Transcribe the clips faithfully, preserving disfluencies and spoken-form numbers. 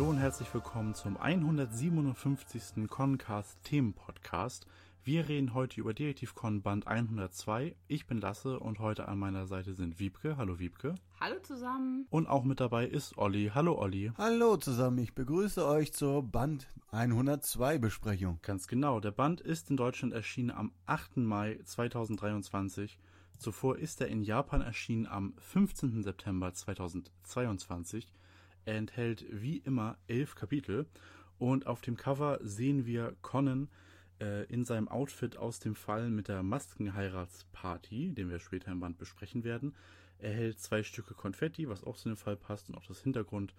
Hallo und herzlich willkommen zum hundertsiebenundfünfzigsten Concast Themen Podcast. Wir reden heute über Detektiv Conan Band hundertzwei. Ich bin Lasse und heute an meiner Seite sind Wiebke. Hallo Wiebke. Hallo zusammen. Und auch mit dabei ist Olli. Hallo Olli. Hallo zusammen. Ich begrüße euch zur Band hundertzwei Besprechung. Ganz genau. Der Band ist in Deutschland erschienen am achten Mai zweitausenddreiundzwanzig. Zuvor ist er in Japan erschienen am fünfzehnten September zweitausendzweiundzwanzig. Er enthält wie immer elf Kapitel und auf dem Cover sehen wir Conan äh, in seinem Outfit aus dem Fall mit der Maskenheiratsparty, den wir später im Band besprechen werden. Er hält zwei Stücke Konfetti, was auch zu dem Fall passt, und auch das Hintergrund,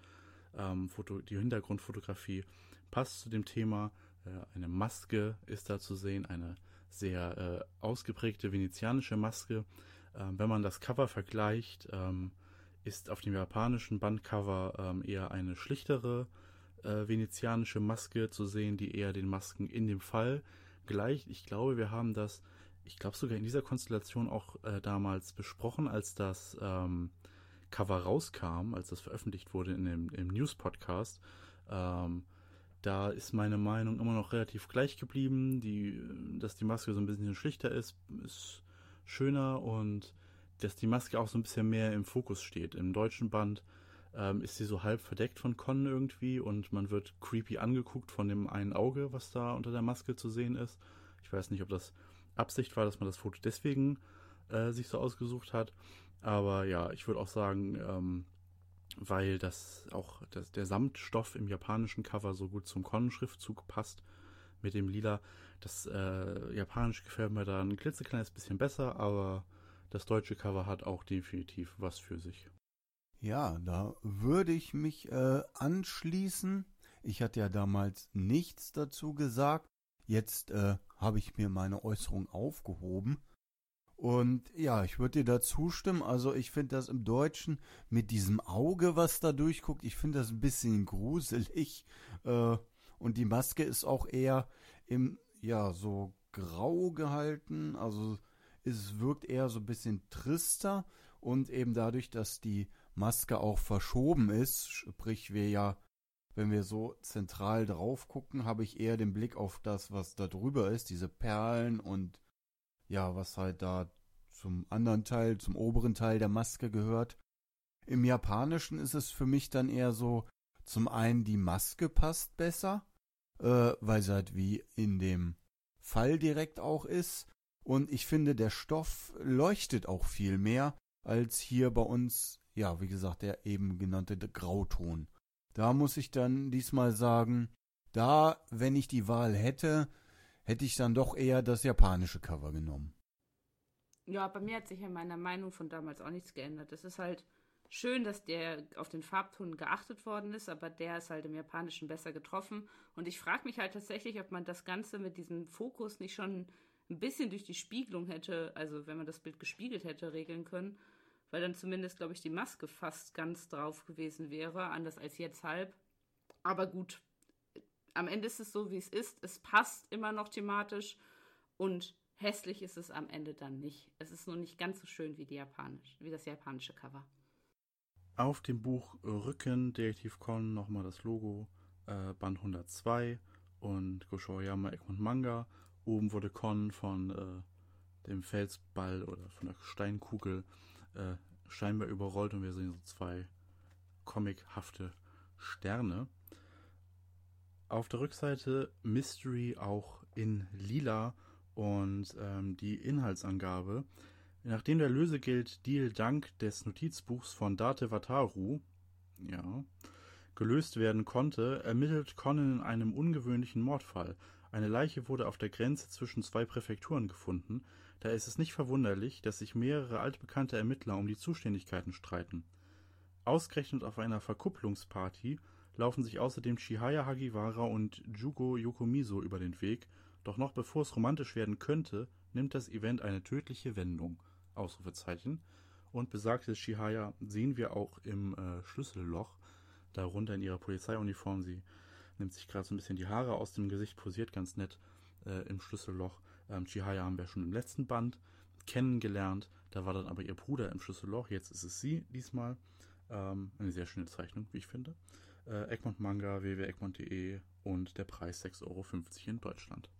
ähm, Foto, die Hintergrundfotografie passt zu dem Thema. Äh, eine Maske ist da zu sehen, eine sehr äh, ausgeprägte venezianische Maske. Äh, wenn man das Cover vergleicht, ähm, ist auf dem japanischen Bandcover ähm, eher eine schlichtere äh, venezianische Maske zu sehen, die eher den Masken in dem Fall gleicht. Ich glaube, wir haben das, ich glaube sogar in dieser Konstellation auch äh, damals besprochen, als das ähm, Cover rauskam, als das veröffentlicht wurde in dem, im News-Podcast. Ähm, da ist meine Meinung immer noch relativ gleich geblieben, die, dass die Maske so ein bisschen schlichter ist, ist schöner und dass die Maske auch so ein bisschen mehr im Fokus steht. Im deutschen Band ähm, ist sie so halb verdeckt von Conan irgendwie und man wird creepy angeguckt von dem einen Auge, was da unter der Maske zu sehen ist. Ich weiß nicht, ob das Absicht war, dass man das Foto deswegen äh, sich so ausgesucht hat. Aber ja, ich würde auch sagen, ähm, weil das auch das, der Samtstoff im japanischen Cover so gut zum Conan-Schriftzug passt mit dem Lila. Das äh, japanische gefällt mir da ein klitzekleines bisschen besser, aber das deutsche Cover hat auch definitiv was für sich. Ja, da würde ich mich äh, anschließen. Ich hatte ja damals nichts dazu gesagt. Jetzt äh, habe ich mir meine Äußerung aufgehoben. Und ja, ich würde dir da zustimmen. Also ich finde das im Deutschen mit diesem Auge, was da durchguckt, ich finde das ein bisschen gruselig. Äh, und die Maske ist auch eher im, ja, so grau gehalten, also es wirkt eher so ein bisschen trister und eben dadurch, dass die Maske auch verschoben ist, sprich wir ja, wenn wir so zentral drauf gucken, habe ich eher den Blick auf das, was da drüber ist, diese Perlen und ja, was halt da zum anderen Teil, zum oberen Teil der Maske gehört. Im Japanischen ist es für mich dann eher so, zum einen die Maske passt besser, äh, weil sie halt wie in dem Fall direkt auch ist. Und ich finde, der Stoff leuchtet auch viel mehr als hier bei uns, ja, wie gesagt, der eben genannte Grauton. Da muss ich dann diesmal sagen, da, wenn ich die Wahl hätte, hätte ich dann doch eher das japanische Cover genommen. Ja, bei mir hat sich in meiner Meinung von damals auch nichts geändert. Es ist halt schön, dass der auf den Farbton geachtet worden ist, aber der ist halt im Japanischen besser getroffen. Und ich frage mich halt tatsächlich, ob man das Ganze mit diesem Fokus nicht schon ein bisschen durch die Spiegelung hätte, also wenn man das Bild gespiegelt hätte, regeln können, weil dann zumindest, glaube ich, die Maske fast ganz drauf gewesen wäre, anders als jetzt halb. Aber gut, am Ende ist es so, wie es ist. Es passt immer noch thematisch und hässlich ist es am Ende dann nicht. Es ist nur nicht ganz so schön wie, die Japanisch, wie das japanische Cover. Auf dem Buch Rücken, Detektiv Conan, nochmal das Logo, äh, Band hundertzwei und Gosho Aoyama, Egmont Manga. Oben wurde Conan von äh, dem Felsball oder von der Steinkugel äh, scheinbar überrollt und wir sehen so zwei comichafte Sterne. Auf der Rückseite Mystery auch in lila und ähm, die Inhaltsangabe. Nachdem der Lösegeld Deal dank des Notizbuchs von Date Wataru, ja, gelöst werden konnte, ermittelt Conan in einem ungewöhnlichen Mordfall. Eine Leiche wurde auf der Grenze zwischen zwei Präfekturen gefunden, da ist es nicht verwunderlich, dass sich mehrere altbekannte Ermittler um die Zuständigkeiten streiten. Ausgerechnet auf einer Verkupplungsparty laufen sich außerdem Chihaya Hagiwara und Jugo Yokomizo über den Weg, doch noch bevor es romantisch werden könnte, nimmt das Event eine tödliche Wendung, Ausrufezeichen, und besagte Chihaya sehen wir auch im äh, Schlüsselloch, darunter in ihrer Polizeiuniform sie nimmt sich gerade so ein bisschen die Haare aus dem Gesicht, posiert ganz nett äh, im Schlüsselloch. Ähm, Chihaya haben wir schon im letzten Band kennengelernt. Da war dann aber ihr Bruder im Schlüsselloch. Jetzt ist es sie diesmal. Ähm, eine sehr schöne Zeichnung, wie ich finde. äh, Egmont Manga, w w w punkt egmont punkt d e und der Preis sechs Euro fünfzig in Deutschland.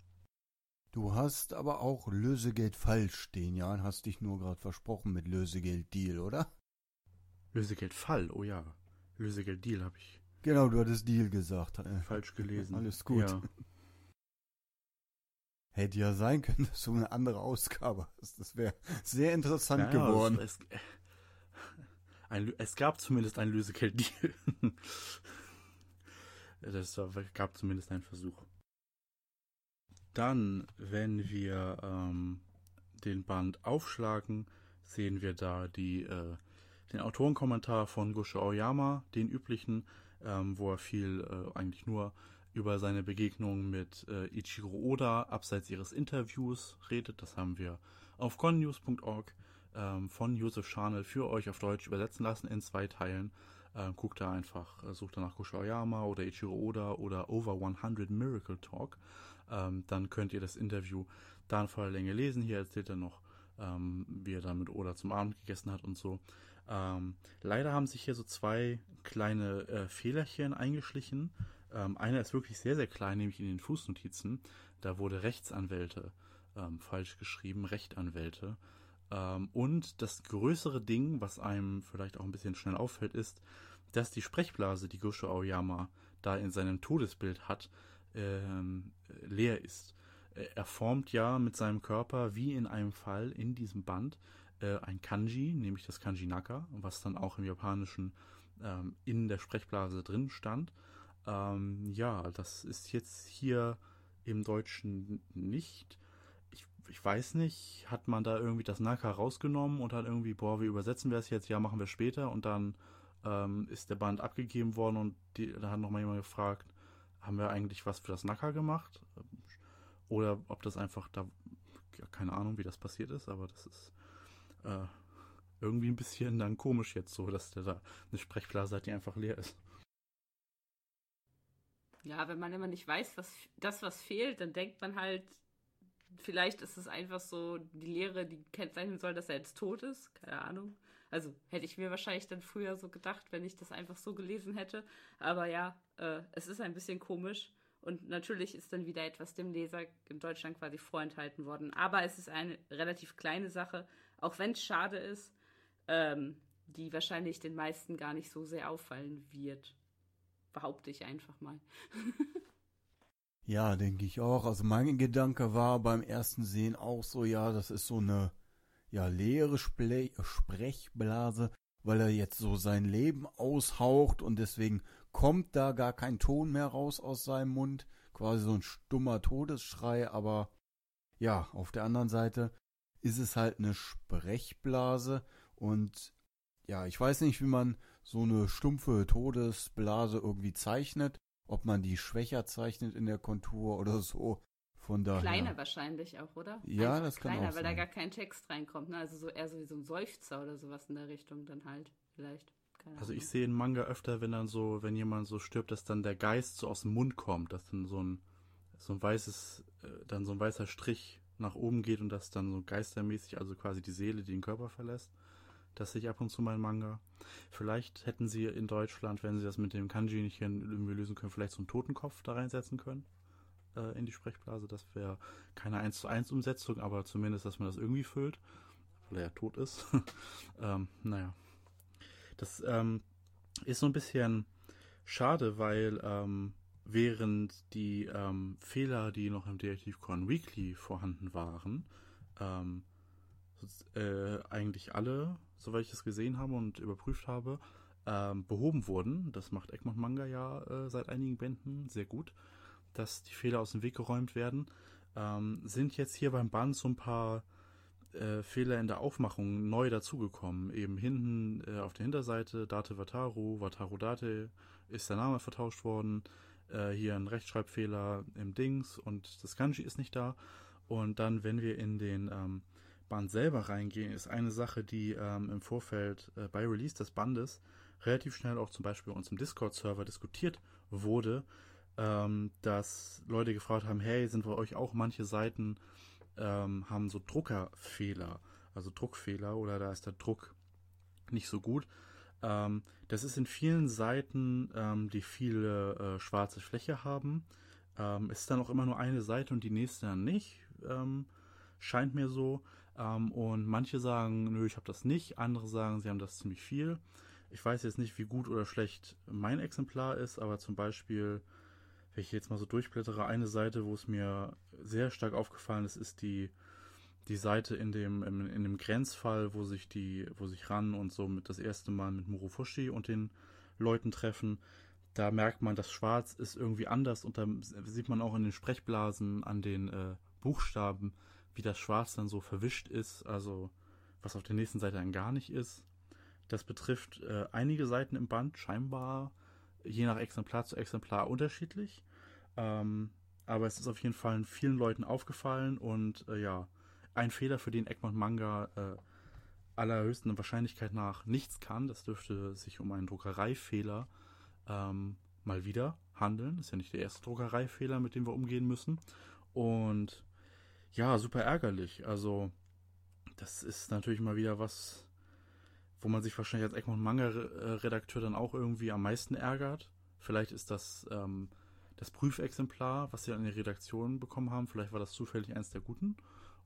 Du hast aber auch Lösegeld falsch stehen, ja? Hast dich nur gerade versprochen mit Lösegeld Deal, oder? Lösegeld Fall, oh ja. Lösegeld Deal habe ich. Genau, du hattest Deal gesagt. Äh, falsch gelesen. Alles gut. Ja. Hätte ja sein können, dass du eine andere Ausgabe hast. Das wäre sehr interessant naja, geworden. Es, es, ein, es gab zumindest ein Lösegeld-Deal. Das war, gab zumindest einen Versuch. Dann, wenn wir ähm, den Band aufschlagen, sehen wir da die, äh, den Autorenkommentar von Gosho Aoyama, den üblichen, ähm, wo er viel äh, eigentlich nur über seine Begegnung mit äh, Ichiro Oda abseits ihres Interviews redet. Das haben wir auf connews punkt org ähm, von Josef Scharnel für euch auf Deutsch übersetzen lassen in zwei Teilen. Ähm, guckt da einfach, äh, sucht danach Gosho Aoyama oder Ichiro Oda oder Over hundert Miracle Talk. Ähm, dann könnt ihr das Interview da in voller Länge lesen. Hier erzählt er noch, ähm, wie er dann mit Oda zum Abend gegessen hat und so. Ähm, leider haben sich hier so zwei kleine äh, Fehlerchen eingeschlichen. Ähm, einer ist wirklich sehr, sehr klein, nämlich in den Fußnotizen. Da wurde Rechtsanwälte ähm, falsch geschrieben, Rechtanwälte. Ähm, und das größere Ding, was einem vielleicht auch ein bisschen schnell auffällt, ist, dass die Sprechblase, die Gosho Aoyama da in seinem Todesbild hat, ähm, leer ist. Er formt ja mit seinem Körper, wie in einem Fall in diesem Band, äh, ein Kanji, nämlich das Kanji Naka, was dann auch im Japanischen ähm, in der Sprechblase drin stand. Ähm, ja, das ist jetzt hier im Deutschen nicht. Ich, ich weiß nicht, hat man da irgendwie das Naka rausgenommen und hat irgendwie, boah, wir übersetzen wir es jetzt, ja, machen wir später. Und dann ähm, ist der Band abgegeben worden und die, da hat nochmal jemand gefragt, haben wir eigentlich was für das Naka gemacht? Oder ob das einfach da, ja, keine Ahnung, wie das passiert ist, aber das ist äh, irgendwie ein bisschen dann komisch jetzt so, dass der da eine Sprechblase hat, die einfach leer ist. Ja, wenn man immer nicht weiß, was das, was fehlt, dann denkt man halt, vielleicht ist es einfach so die Lehre, die kennzeichnen soll, dass er jetzt tot ist. Keine Ahnung. Also hätte ich mir wahrscheinlich dann früher so gedacht, wenn ich das einfach so gelesen hätte. Aber ja, äh, es ist ein bisschen komisch. Und natürlich ist dann wieder etwas dem Leser in Deutschland quasi vorenthalten worden. Aber es ist eine relativ kleine Sache, auch wenn es schade ist, ähm, die wahrscheinlich den meisten gar nicht so sehr auffallen wird. Behaupte ich einfach mal. Ja, denke ich auch. Also mein Gedanke war beim ersten Sehen auch so, ja, das ist so eine ja, leere Sple- Sprechblase, weil er jetzt so sein Leben aushaucht und deswegen kommt da gar kein Ton mehr raus aus seinem Mund. Quasi so ein stummer Todesschrei, aber ja, auf der anderen Seite ist es halt eine Sprechblase und ja, ich weiß nicht, wie man so eine stumpfe Todesblase irgendwie zeichnet, ob man die schwächer zeichnet in der Kontur oder so. Von daher. Kleiner wahrscheinlich auch, oder? Ja, einfach das kann kleiner, auch sein. Kleiner, weil da gar kein Text reinkommt, ne? Also so eher so wie so ein Seufzer oder sowas in der Richtung dann halt vielleicht. Keine also Ahnung. Ich sehe in Manga öfter, wenn dann so, wenn jemand so stirbt, dass dann der Geist so aus dem Mund kommt, dass dann so ein so ein weißes, dann so ein weißer Strich nach oben geht und das dann so geistermäßig, also quasi die Seele, die den Körper verlässt. Das sehe ich ab und zu mal in Manga. Vielleicht hätten sie in Deutschland, wenn sie das mit dem Kanji nicht irgendwie lösen können, vielleicht so einen Totenkopf da reinsetzen können äh, in die Sprechblase. Das wäre keine eins zu eins Umsetzung, aber zumindest, dass man das irgendwie füllt, weil er ja tot ist. ähm, naja. Das ähm, ist so ein bisschen schade, weil ähm, während die ähm, Fehler, die noch im Detektiv Conan Weekly vorhanden waren, ähm, äh, eigentlich alle, soweit ich es gesehen habe und überprüft habe, ähm, behoben wurden. Das macht Egmont Manga ja äh, seit einigen Bänden sehr gut, dass die Fehler aus dem Weg geräumt werden. Ähm, sind jetzt hier beim Band so ein paar äh, Fehler in der Aufmachung neu dazugekommen. Eben hinten äh, auf der Hinterseite Date Wataru, Wataru Date ist der Name vertauscht worden. Äh, hier ein Rechtschreibfehler im Dings und das Kanji ist nicht da. Und dann, wenn wir in den ähm, Band selber reingehen, ist eine Sache, die ähm, im Vorfeld äh, bei Release des Bandes relativ schnell auch zum Beispiel bei uns im Discord-Server diskutiert wurde, ähm, dass Leute gefragt haben, hey, sind bei euch auch manche Seiten ähm, haben so Druckerfehler, also Druckfehler oder da ist der Druck nicht so gut. Ähm, das ist in vielen Seiten, ähm, die viele äh, schwarze Fläche haben. Ähm, es ist dann auch immer nur eine Seite und die nächste dann nicht. Ähm, scheint mir so. Ähm, und manche sagen, nö, ich habe das nicht. Andere sagen, sie haben das ziemlich viel. Ich weiß jetzt nicht, wie gut oder schlecht mein Exemplar ist, aber zum Beispiel, wenn ich jetzt mal so durchblättere, eine Seite, wo es mir sehr stark aufgefallen ist, ist die, die Seite in dem, in, in dem Grenzfall, wo sich die, wo sich Ran und so mit das erste Mal mit Morofushi und den Leuten treffen. Da merkt man, das Schwarz ist irgendwie anders und da sieht man auch in den Sprechblasen an den äh, Buchstaben, wie das Schwarz dann so verwischt ist, also was auf der nächsten Seite dann gar nicht ist. Das betrifft äh, einige Seiten im Band, scheinbar je nach Exemplar zu Exemplar unterschiedlich. Ähm, aber es ist auf jeden Fall vielen Leuten aufgefallen und äh, ja, ein Fehler, für den Egmont Manga äh, allerhöchsten Wahrscheinlichkeit nach nichts kann. Das dürfte sich um einen Druckereifehler ähm, mal wieder handeln. Das ist ja nicht der erste Druckereifehler, mit dem wir umgehen müssen. Und ja, super ärgerlich. Also das ist natürlich mal wieder was, wo man sich wahrscheinlich als Egmont Manga-Redakteur dann auch irgendwie am meisten ärgert. Vielleicht ist das ähm, das Prüfexemplar, was sie an der Redaktion bekommen haben, vielleicht war das zufällig eins der guten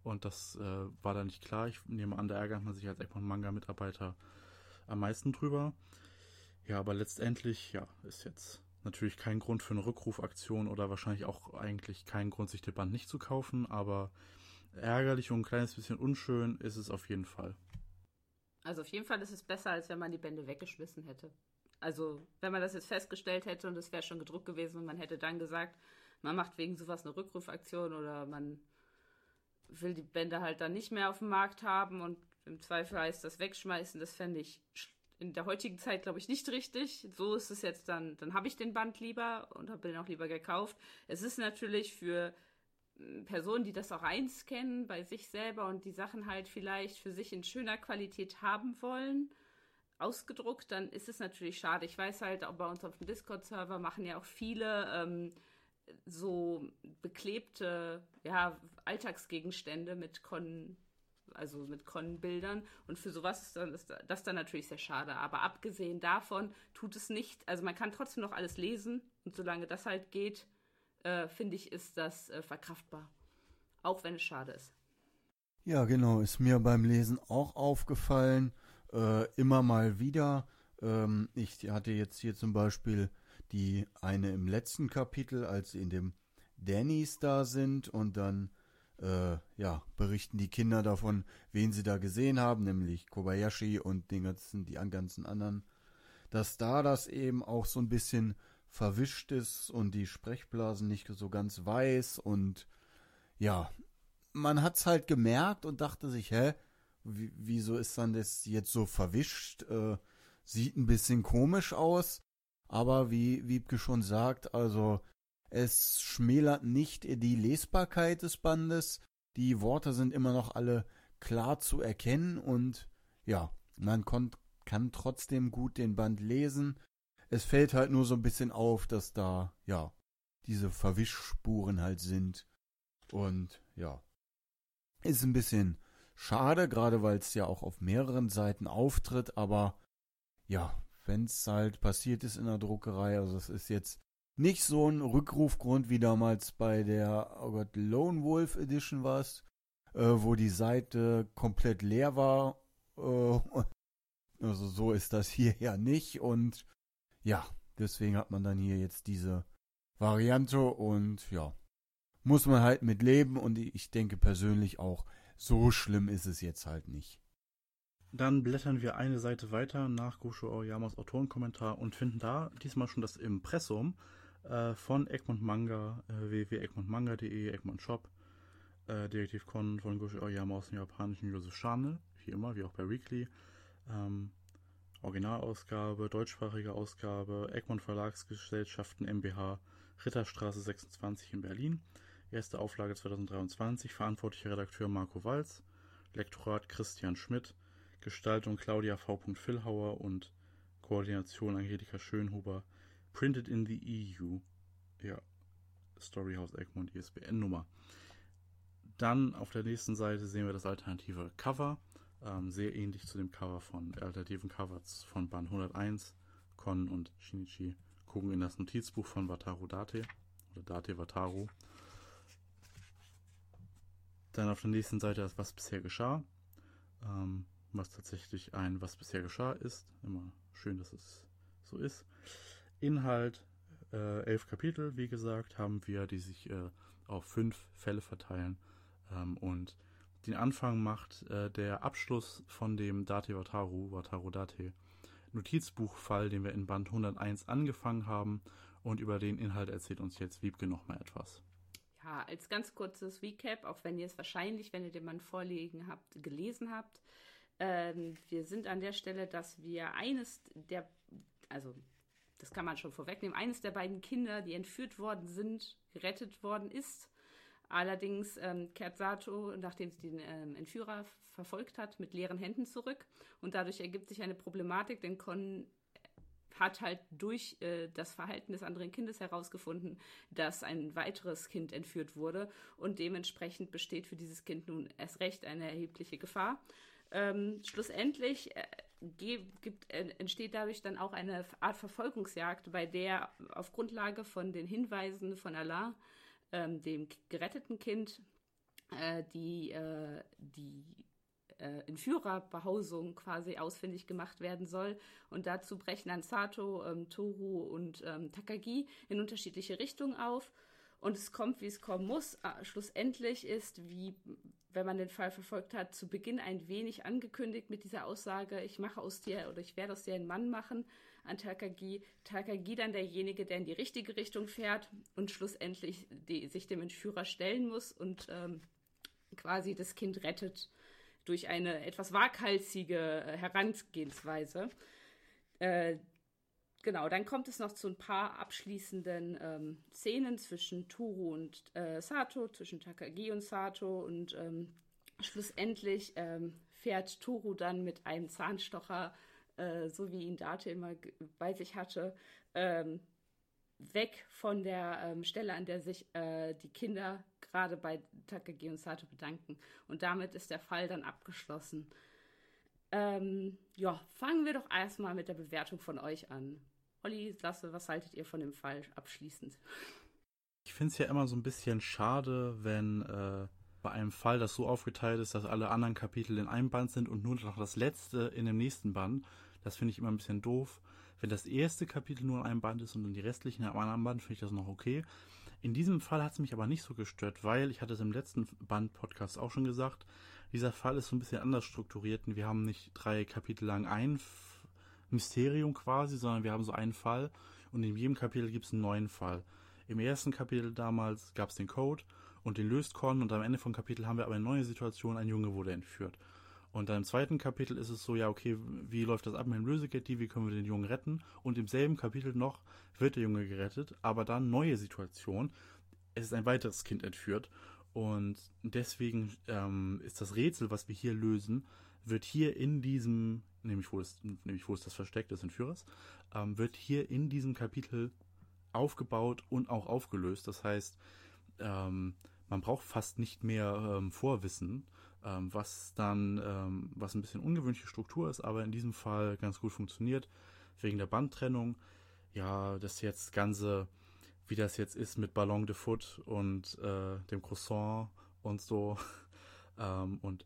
und das äh, war da nicht klar. Ich nehme an, da ärgert man sich als Egmont Manga-Mitarbeiter am meisten drüber. Ja, aber letztendlich, ja, ist jetzt natürlich kein Grund für eine Rückrufaktion oder wahrscheinlich auch eigentlich kein Grund, sich den Band nicht zu kaufen, aber ärgerlich und ein kleines bisschen unschön ist es auf jeden Fall. Also auf jeden Fall ist es besser, als wenn man die Bände weggeschmissen hätte. Also wenn man das jetzt festgestellt hätte und es wäre schon gedruckt gewesen und man hätte dann gesagt, man macht wegen sowas eine Rückrufaktion oder man will die Bände halt dann nicht mehr auf dem Markt haben und im Zweifel heißt das wegschmeißen, das fände ich in der heutigen Zeit, glaube ich, nicht richtig. So ist es jetzt dann, dann habe ich den Band lieber und habe den auch lieber gekauft. Es ist natürlich für Personen, die das auch einscannen bei sich selber und die Sachen halt vielleicht für sich in schöner Qualität haben wollen, ausgedruckt, dann ist es natürlich schade. Ich weiß halt, auch bei uns auf dem Discord-Server machen ja auch viele ähm, so beklebte ja, Alltagsgegenstände mit Con, also mit Con-Bildern und für sowas ist, dann, ist das dann natürlich sehr schade. Aber abgesehen davon tut es nicht, also man kann trotzdem noch alles lesen und solange das halt geht, Äh, finde ich, ist das äh, verkraftbar. Auch wenn es schade ist. Ja, genau. Ist mir beim Lesen auch aufgefallen. Äh, immer mal wieder. Ähm, ich hatte jetzt hier zum Beispiel die eine im letzten Kapitel, als sie in dem Dannys da sind und dann äh, ja, berichten die Kinder davon, wen sie da gesehen haben, nämlich Kobayashi und den ganzen, die ganzen anderen. Dass da das eben auch so ein bisschen verwischt ist und die Sprechblasen nicht so ganz weiß und ja, man hat's halt gemerkt und dachte sich, hä, w- wieso ist dann das jetzt so verwischt? Äh, sieht ein bisschen komisch aus, aber wie Wiebke schon sagt, also es schmälert nicht die Lesbarkeit des Bandes, die Worte sind immer noch alle klar zu erkennen und ja, man kon- kann trotzdem gut den Band lesen. Es fällt halt nur so ein bisschen auf, dass da, ja, diese Verwischspuren halt sind. Und, ja, ist ein bisschen schade, gerade weil es ja auch auf mehreren Seiten auftritt. Aber, ja, wenn es halt passiert ist in der Druckerei, also es ist jetzt nicht so ein Rückrufgrund wie damals bei der, oh Gott, Lone Wolf Edition war es, äh, wo die Seite komplett leer war. Äh, also so ist das hier ja nicht und ja, deswegen hat man dann hier jetzt diese Variante und ja, muss man halt mit leben und ich denke persönlich auch, so schlimm ist es jetzt halt nicht. Dann blättern wir eine Seite weiter nach Gosho Aoyamas Autorenkommentar und finden da diesmal schon das Impressum äh, von Egmont Manga, äh, w w w punkt egmont manga punkt d e, Egmont Shop, äh, Detektiv Conan von Gosho Aoyama aus dem japanischen Joseph Sharnel, hier immer, wie auch bei Weekly, ähm, Originalausgabe, deutschsprachige Ausgabe, Egmont Verlagsgesellschaften M B H, Ritterstraße sechsundzwanzig in Berlin, erste Auflage zweitausenddreiundzwanzig, verantwortlicher Redakteur Marco Walz, Lektorat Christian Schmidt, Gestaltung Claudia V. Villhauer und Koordination Angelika Schönhuber, Printed in the E U, ja, Storyhouse Egmont, I S B N-Nummer. Dann auf der nächsten Seite sehen wir das alternative Cover, ähm, sehr ähnlich zu dem Cover von alternativen Covers von Band hunderteins. Conan und Shinichi gucken in das Notizbuch von Wataru Date oder Date Wataru. Dann auf der nächsten Seite das Was bisher geschah, ähm, was tatsächlich ein Was bisher geschah ist. Immer schön, dass es so ist. Inhalt, äh, elf Kapitel, wie gesagt, haben wir, die sich äh, auf fünf Fälle verteilen. Ähm, und den Anfang macht äh, der Abschluss von dem Date Wataru, Wataru Date, Notizbuchfall, den wir in Band hunderteins angefangen haben. Und über den Inhalt erzählt uns jetzt Wiebke nochmal etwas. Ja, als ganz kurzes Recap, auch wenn ihr es wahrscheinlich, wenn ihr den Mann vorlegen habt, gelesen habt. Ähm, wir sind an der Stelle, dass wir eines der, also das kann man schon vorwegnehmen, eines der beiden Kinder, die entführt worden sind, gerettet worden ist. Allerdings ähm, kehrt Sato, nachdem sie den ähm, Entführer verfolgt hat, mit leeren Händen zurück. Und dadurch ergibt sich eine Problematik, denn Conan hat halt durch äh, das Verhalten des anderen Kindes herausgefunden, dass ein weiteres Kind entführt wurde und dementsprechend besteht für dieses Kind nun erst recht eine erhebliche Gefahr. Ähm, schlussendlich äh, gibt, äh, entsteht dadurch dann auch eine Art Verfolgungsjagd, bei der auf Grundlage von den Hinweisen von Alain, ähm, dem geretteten Kind, äh, die, äh, die in Führerbehausung quasi ausfindig gemacht werden soll. Und dazu brechen dann Sato, ähm, Toru und ähm, Takagi in unterschiedliche Richtungen auf. Und es kommt, wie es kommen muss. Äh, schlussendlich ist, wie wenn man den Fall verfolgt hat, zu Beginn ein wenig angekündigt mit dieser Aussage, ich mache aus dir oder ich werde aus dir einen Mann machen, an Takagi. Takagi dann derjenige, der in die richtige Richtung fährt und schlussendlich die, sich dem Entführer stellen muss und ähm, quasi das Kind rettet. Durch eine etwas waghalsige Herangehensweise. Äh, genau, dann kommt es noch zu ein paar abschließenden ähm, Szenen zwischen Toru und äh, Sato, zwischen Takagi und Sato und ähm, schlussendlich ähm, fährt Toru dann mit einem Zahnstocher, äh, so wie ihn Date immer bei sich hatte, ähm, weg von der ähm, Stelle, an der sich äh, die Kinder gerade bei Takagi und Sato bedanken. Und damit ist der Fall dann abgeschlossen. Ähm, ja, fangen wir doch erstmal mit der Bewertung von euch an. Olli, Lasse, was haltet ihr von dem Fall abschließend? Ich finde es ja immer so ein bisschen schade, wenn äh, bei einem Fall das so aufgeteilt ist, dass alle anderen Kapitel in einem Band sind und nur noch das letzte in dem nächsten Band. Das finde ich immer ein bisschen doof. Wenn das erste Kapitel nur in einem Band ist und dann die restlichen in einem anderen Band, finde ich das noch okay. In diesem Fall hat es mich aber nicht so gestört, weil, ich hatte es im letzten Band-Podcast auch schon gesagt, dieser Fall ist so ein bisschen anders strukturiert und wir haben nicht drei Kapitel lang ein Mysterium quasi, sondern wir haben so einen Fall und in jedem Kapitel gibt es einen neuen Fall. Im ersten Kapitel damals gab es den Code und den löst Conan und am Ende vom Kapitel haben wir aber eine neue Situation, ein Junge wurde entführt. Und dann im zweiten Kapitel ist es so, ja, okay, wie läuft das ab mit dem Lösegeld-Deal, wie können wir den Jungen retten? Und im selben Kapitel noch wird der Junge gerettet, aber dann neue Situation. Es ist ein weiteres Kind entführt. Und deswegen ähm, ist das Rätsel, was wir hier lösen, wird hier in diesem, nämlich wo ist, nämlich wo ist das Versteck des Entführers, ähm, wird hier in diesem Kapitel aufgebaut und auch aufgelöst. Das heißt, ähm, man braucht fast nicht mehr ähm, Vorwissen, ähm, was dann, ähm, was ein bisschen ungewöhnliche Struktur ist, aber in diesem Fall ganz gut funktioniert, wegen der Bandtrennung. Ja, das jetzt Ganze, wie das jetzt ist mit Ballon de Foot und äh, dem Croissant und so ähm, und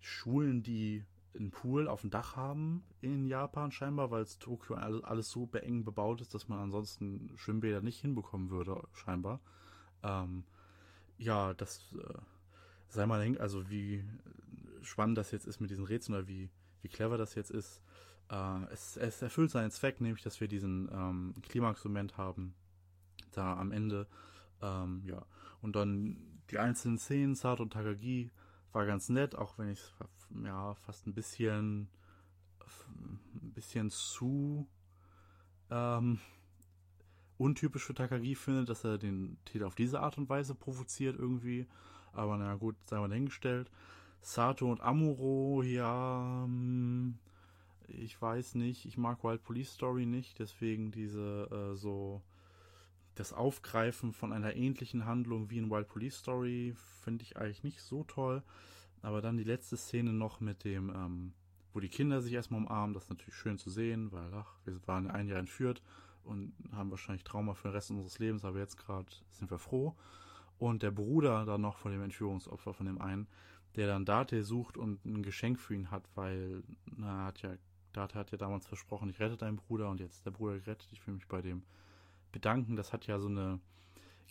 Schulen, die einen Pool auf dem Dach haben in Japan scheinbar, weil es Tokio alles, alles so eng bebaut ist, dass man ansonsten Schwimmbäder nicht hinbekommen würde scheinbar. Ähm, Ja, das äh, sei mal denk, also wie spannend das jetzt ist mit diesen Rätseln oder wie, wie clever das jetzt ist. Äh, es, es erfüllt seinen Zweck, nämlich dass wir diesen ähm, Klimax-Moment haben, da am Ende. Ähm, ja. Und dann die einzelnen Szenen, Sato und Takagi, war ganz nett, auch wenn ich es ja, fast ein bisschen, ein bisschen zu... Ähm, untypisch für Takagi findet, dass er den Täter auf diese Art und Weise provoziert irgendwie. Aber na gut, sei mal dahingestellt. Sato und Amuro, ja, ich weiß nicht. Ich mag Wild Police Story nicht, deswegen diese äh, so das Aufgreifen von einer ähnlichen Handlung wie in Wild Police Story finde ich eigentlich nicht so toll. Aber dann die letzte Szene noch mit dem, ähm, wo die Kinder sich erstmal umarmen, das ist natürlich schön zu sehen, weil ach, wir waren ein Jahr entführt und haben wahrscheinlich Trauma für den Rest unseres Lebens, aber jetzt gerade sind wir froh. Und der Bruder dann noch von dem Entführungsopfer, von dem einen, der dann Date sucht und ein Geschenk für ihn hat, weil na, hat ja, Date hat ja damals versprochen, ich rette deinen Bruder und jetzt ist der Bruder gerettet, ich will mich bei dem bedanken. Das hat ja so eine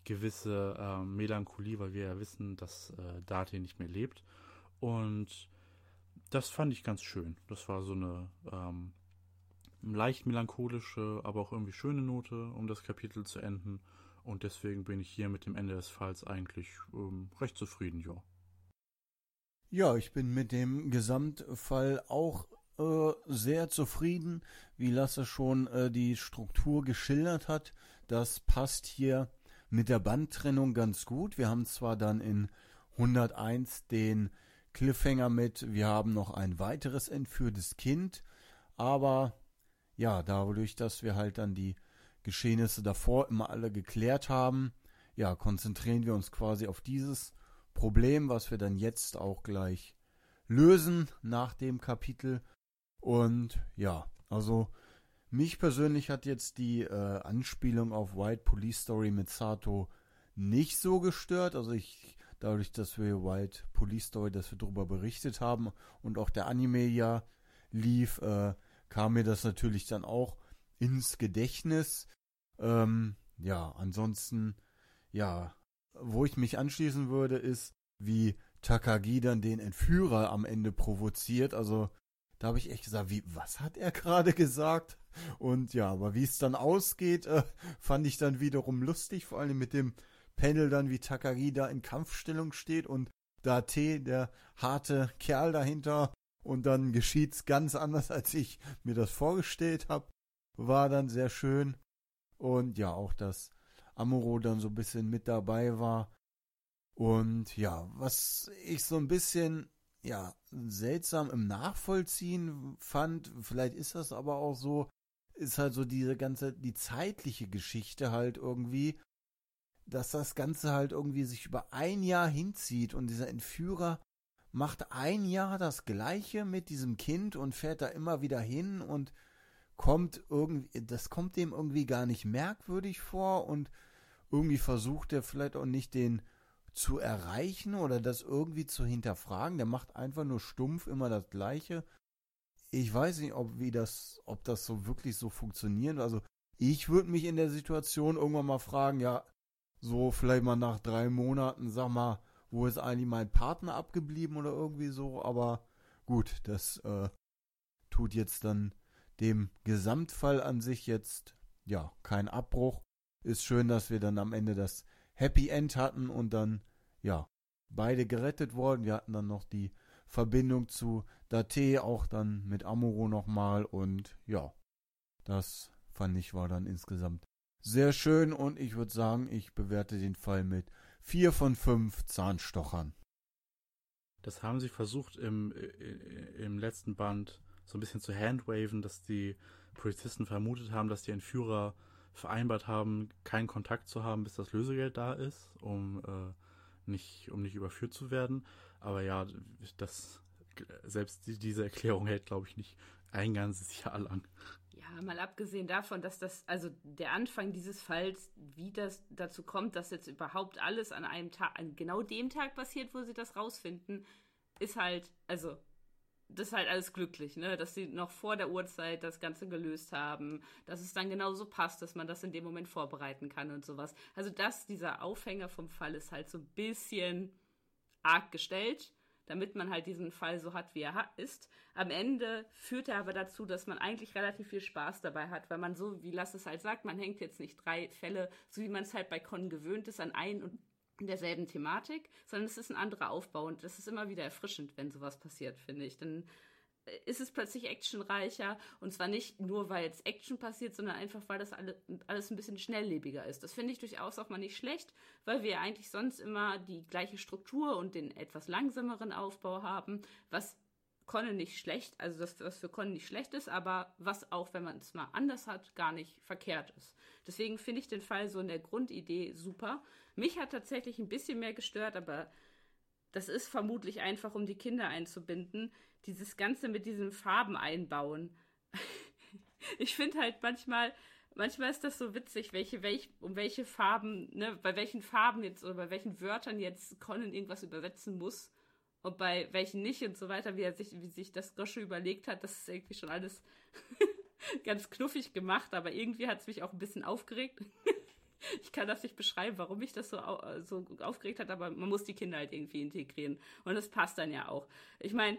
gewisse äh, Melancholie, weil wir ja wissen, dass äh, Date nicht mehr lebt. Und das fand ich ganz schön. Das war so eine ähm, leicht melancholische, aber auch irgendwie schöne Note, um das Kapitel zu enden. Und deswegen bin ich hier mit dem Ende des Falls eigentlich ähm, recht zufrieden, ja. Ja, ich bin mit dem Gesamtfall auch äh, sehr zufrieden, wie Lasse schon äh, die Struktur geschildert hat. Das passt hier mit der Bandtrennung ganz gut. Wir haben zwar dann in hunderteins den Cliffhanger mit, wir haben noch ein weiteres entführtes Kind, aber ja, dadurch, dass wir halt dann die Geschehnisse davor immer alle geklärt haben, ja, konzentrieren wir uns quasi auf dieses Problem, was wir dann jetzt auch gleich lösen nach dem Kapitel. Und ja, also mich persönlich hat jetzt die äh, Anspielung auf Wild Police Story mit Sato nicht so gestört, also ich dadurch, dass wir Wild Police Story, dass wir darüber berichtet haben und auch der Anime ja lief, äh, kam mir das natürlich dann auch ins Gedächtnis. Ähm, ja, ansonsten, ja, wo ich mich anschließen würde, ist, wie Takagi dann den Entführer am Ende provoziert. Also, da habe ich echt gesagt, wie, was hat er gerade gesagt? Und ja, aber wie es dann ausgeht, äh, fand ich dann wiederum lustig, vor allem mit dem Panel dann, wie Takagi da in Kampfstellung steht und Date, der harte Kerl dahinter, und dann geschieht's ganz anders, als ich mir das vorgestellt habe, war dann sehr schön. Und ja, auch, dass Amuro dann so ein bisschen mit dabei war. Und ja, was ich so ein bisschen, ja, seltsam im Nachvollziehen fand, vielleicht ist das aber auch so, ist halt so diese ganze, die zeitliche Geschichte halt irgendwie, dass das Ganze halt irgendwie sich über ein Jahr hinzieht und dieser Entführer macht ein Jahr das Gleiche mit diesem Kind und fährt da immer wieder hin und kommt irgendwie, das kommt dem irgendwie gar nicht merkwürdig vor und irgendwie versucht er vielleicht auch nicht, den zu erreichen oder das irgendwie zu hinterfragen. Der macht einfach nur stumpf immer das Gleiche. Ich weiß nicht, ob wie das, ob das so wirklich so funktioniert. Also ich würde mich in der Situation irgendwann mal fragen, ja, so vielleicht mal nach drei Monaten, sag mal, wo ist eigentlich mein Partner abgeblieben oder irgendwie so. Aber gut, das äh, tut jetzt dann dem Gesamtfall an sich jetzt, ja, kein Abbruch. Ist schön, dass wir dann am Ende das Happy End hatten und dann, ja, beide gerettet wurden. Wir hatten dann noch die Verbindung zu Date, auch dann mit Amuro nochmal. Und ja, das fand ich war dann insgesamt sehr schön und ich würde sagen, ich bewerte den Fall mit vier von fünf Zahnstochern. Das haben sie versucht im, im letzten Band so ein bisschen zu handwaven, dass die Polizisten vermutet haben, dass die Entführer vereinbart haben, keinen Kontakt zu haben, bis das Lösegeld da ist, um, äh, nicht, um nicht überführt zu werden. Aber ja, das, selbst die, diese Erklärung hält, glaube ich, nicht ein ganzes Jahr lang. Ja, mal abgesehen davon, dass das, also der Anfang dieses Falls, wie das dazu kommt, dass jetzt überhaupt alles an einem Tag, an genau dem Tag passiert, wo sie das rausfinden, ist halt, also, das ist halt alles glücklich, ne? Dass sie noch vor der Uhrzeit das Ganze gelöst haben, dass es dann genauso passt, dass man das in dem Moment vorbereiten kann und sowas. Also das, dieser Aufhänger vom Fall ist halt so ein bisschen arg gestellt, damit man halt diesen Fall so hat, wie er ist. Am Ende führt er aber dazu, dass man eigentlich relativ viel Spaß dabei hat, weil man so, wie Lasse es halt sagt, man hängt jetzt nicht drei Fälle, so wie man es halt bei Conan gewöhnt ist, an ein und derselben Thematik, sondern es ist ein anderer Aufbau und das ist immer wieder erfrischend, wenn sowas passiert, finde ich. Dann ist es plötzlich actionreicher und zwar nicht nur, weil jetzt Action passiert, sondern einfach, weil das alle, alles ein bisschen schnelllebiger ist. Das finde ich durchaus auch mal nicht schlecht, weil wir eigentlich sonst immer die gleiche Struktur und den etwas langsameren Aufbau haben, was Conan nicht schlecht, also das, was für Conan nicht schlecht ist, aber was auch, wenn man es mal anders hat, gar nicht verkehrt ist. Deswegen finde ich den Fall so in der Grundidee super. Mich hat tatsächlich ein bisschen mehr gestört, aber das ist vermutlich einfach, um die Kinder einzubinden, dieses Ganze mit diesen Farben einbauen. Ich finde halt manchmal, manchmal ist das so witzig, welche, welch, um welche Farben, ne, bei welchen Farben jetzt oder bei welchen Wörtern jetzt Conan irgendwas übersetzen muss und bei welchen nicht und so weiter, wie er sich, wie sich das Gosho überlegt hat. Das ist irgendwie schon alles ganz knuffig gemacht, aber irgendwie hat es mich auch ein bisschen aufgeregt. Ich kann das nicht beschreiben, warum mich das so, au- so aufgeregt hat, aber man muss die Kinder halt irgendwie integrieren. Und das passt dann ja auch. Ich meine,